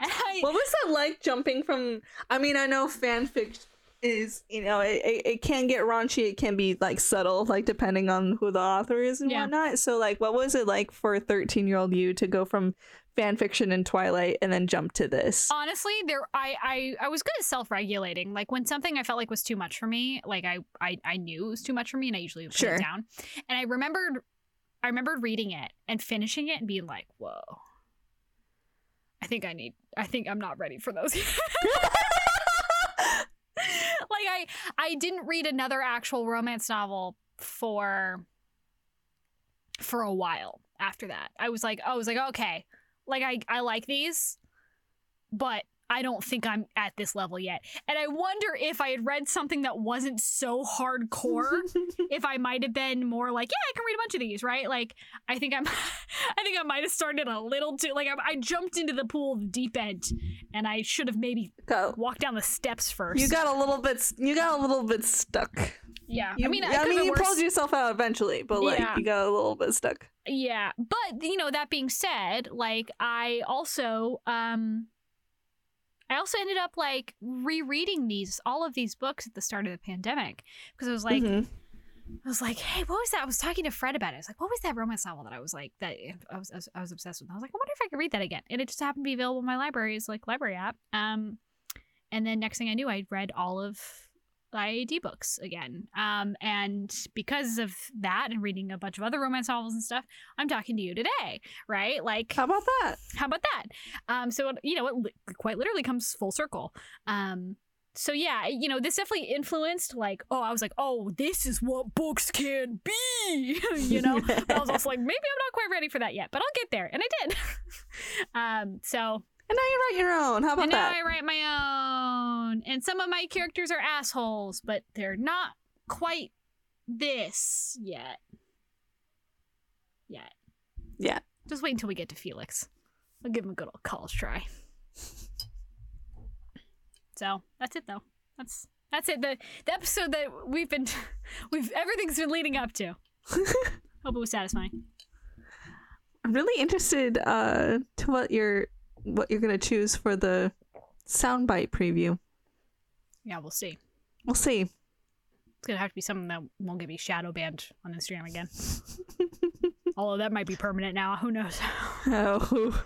I, what was that like jumping from, I mean, I know fanfic is, you know, it, it can get raunchy, it can be like subtle, like depending on who the author is and yeah. whatnot. So like, what was it like for thirteen year old you to go from fan fiction and Twilight and then jump to this? Honestly, there I, I I was good at self-regulating. Like when something I felt like was too much for me, like I I, I knew it was too much for me, and I usually would put sure. it down. And I remembered I remembered reading it and finishing it and being like, whoa, I think I need I think I'm not ready for those yet. Like I I didn't read another actual romance novel for for a while after that. I was like, I was like, okay, like I, I like these, but I don't think I'm at this level yet. And I wonder if I had read something that wasn't so hardcore, if I might have been more like, yeah, I can read a bunch of these, right? Like I think I'm I think I might have started a little too, like I, I jumped into the pool of the deep end, and I should have maybe Go. walked down the steps first. You got a little bit you got a little bit stuck. Yeah. You, I mean, I, I mean you worse. pulled yourself out eventually, but like yeah. you got a little bit stuck. Yeah. But you know, that being said, like I also um I also ended up like rereading these, all of these books at the start of the pandemic, because I was like, mm-hmm. I was like, hey, what was that? I was talking to Fred about it. I was like, what was that romance novel that I was like, that I was, I was, I was obsessed with? I was like, I wonder if I could read that again. And it just happened to be available in my library's like library app. Um, and then next thing I knew, I read all of the I A D books again. Um, and because of that and reading a bunch of other romance novels and stuff, I'm talking to you today, right? Like, how about that? How about that? Um, so, you know, it li- quite literally comes full circle. Um, so yeah, you know, this definitely influenced like, oh, I was like, oh, this is what books can be, you know? But I was also like, maybe I'm not quite ready for that yet, but I'll get there. And I did. um, so... And now you write your own. How about and that? And now I write my own. And some of my characters are assholes, but they're not quite this yet. Yet. Yeah. Just wait until we get to Felix. I'll give him a good old college try. So that's it, though. That's that's it. The, the episode that we've been, we've everything's been leading up to. Hope it was satisfying. I'm really interested uh, to what your. what you're going to choose for the soundbite preview. Yeah, we'll see. We'll see. It's going to have to be something that won't get me shadow banned on Instagram again. Although that might be permanent now. Who knows? Oh,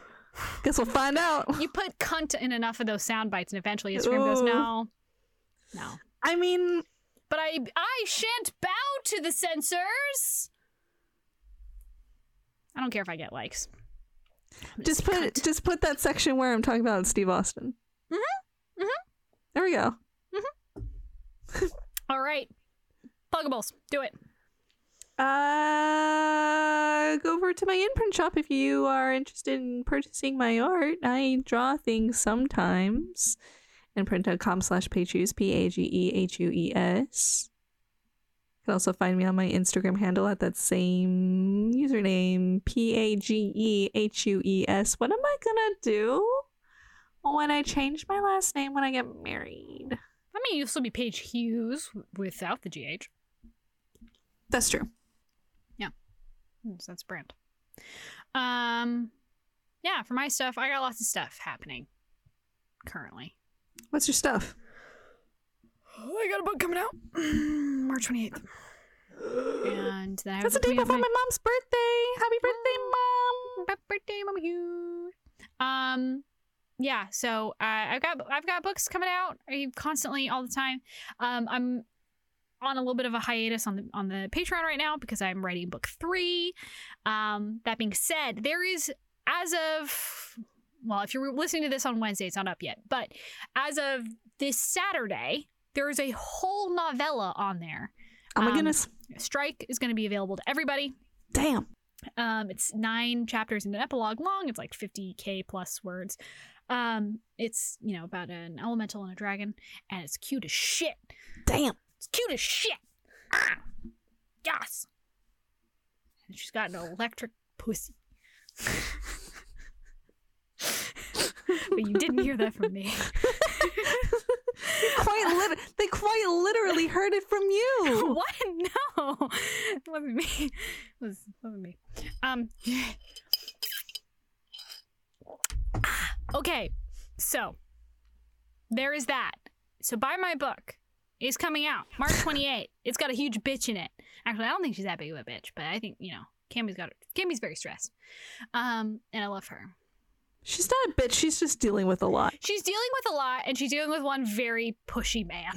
guess we'll find out. You put cunt in enough of those soundbites and eventually Instagram Ooh. goes, no. No. I mean... But I, I shan't bow to the censors. I don't care if I get likes. Just put cunt. just put that section where I'm talking about Steve Austin. Mm-hmm. Mm-hmm. There we go. Mm-hmm. All right. Pluggables. Do it. Uh, go over to my in-print shop if you are interested in purchasing my art. I draw things sometimes. Imprint.com slash pagehues. P A G E H U E S. You can also find me on my Instagram handle at that same username, P A G E H U E S. What am I gonna do when I change my last name when I get married? I mean, you'll still be Paige Hughes without the G H. That's true. Yeah. That's brand. Um, yeah, for my stuff, I got lots of stuff happening currently. What's your stuff? Oh, I got a book coming out March twenty-eighth. And then that's the day before my... my mom's birthday. Happy birthday, Mom. Happy birthday, Mama Hugh. Um, yeah, so uh, I've got I've got books coming out constantly all the time. Um, I'm on a little bit of a hiatus on the on the Patreon right now because I'm writing book three. Um, that being said, there is, as of, well, if you're listening to this on Wednesday, it's not up yet, but as of this Saturday, there is a whole novella on there. Oh my um, goodness. Strike is going to be available to everybody. Damn. Um, it's nine chapters and an epilogue long. It's like fifty thousand plus words. Um, it's, you know, about an elemental and a dragon, and it's cute as shit. Damn. It's cute as shit. Ah, yes. And she's got an electric pussy. But you didn't hear that from me. Quite lit- they quite literally heard it from you. What? No, it wasn't me. It was, it wasn't me. Um. Okay, so there is that. So buy my book. is coming out March twenty-eighth. It's got a huge bitch in it. Actually, I don't think she's that big of a bitch, but I think, you know, Cammy's got her. Cammy's very stressed. Um, and I love her. She's not a bitch. She's just dealing with a lot. She's dealing with a lot, and she's dealing with one very pushy man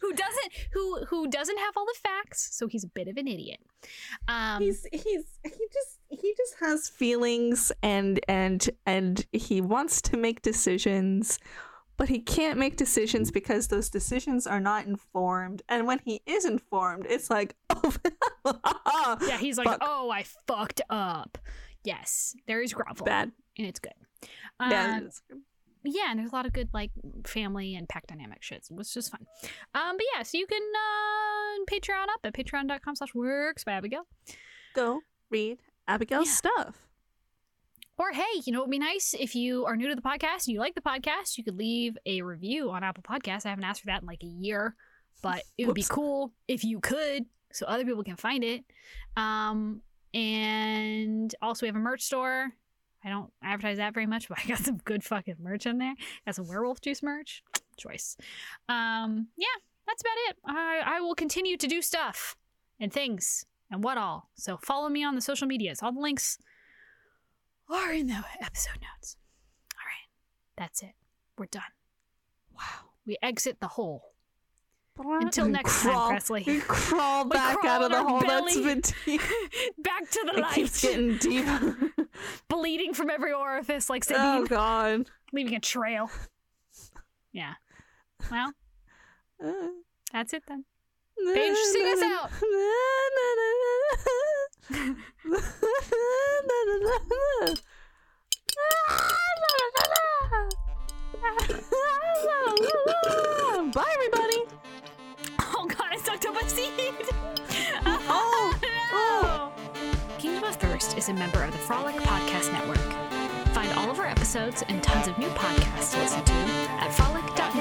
who doesn't who who doesn't have all the facts, so he's a bit of an idiot. Um, he's he's he just he just has feelings, and and and he wants to make decisions, but he can't make decisions because those decisions are not informed. And when he is informed, it's like, oh, yeah, he's like, fuck. oh, I fucked up. Yes, there is grovel. Bad. And it's good. Um, Bad. Yeah, and there's a lot of good, like, family and pack dynamic shit, which is just fun. Um, but yeah, so you can uh, Patreon up at patreon.com slash works by Abigail. Go read Abigail's yeah. stuff. Or, hey, you know, it'd be nice if you are new to the podcast and you like the podcast, you could leave a review on Apple Podcasts. I haven't asked for that in like a year, but it would Whoops. be cool if you could, so other people can find it. Um, and also, we have a merch store. I don't advertise that very much, but I got some good fucking merch in there. Got some werewolf juice merch. Choice. Um, yeah, that's about it. I, I will continue to do stuff and things and what all. So follow me on the social medias. All the links are in the episode notes. All right, that's it. We're done. Wow. We exit the hole. Until we next crawl, time, Kresley. We crawl back we crawl out of the hole belly. That's been deep. Back to the it light. It keeps getting deeper. Bleeding from every orifice like Sabine. Oh, God. Leaving a trail. Yeah. Well, uh, that's it then. Na, Paige, sing na, us out. Na, na, na, na. Bye, everybody. Oh God, I sucked up a seed. Oh, oh no. Kingdom of Thirst is a member of the Frolic Podcast Network. Find all of our episodes and tons of new podcasts to listen to at frolic dot com.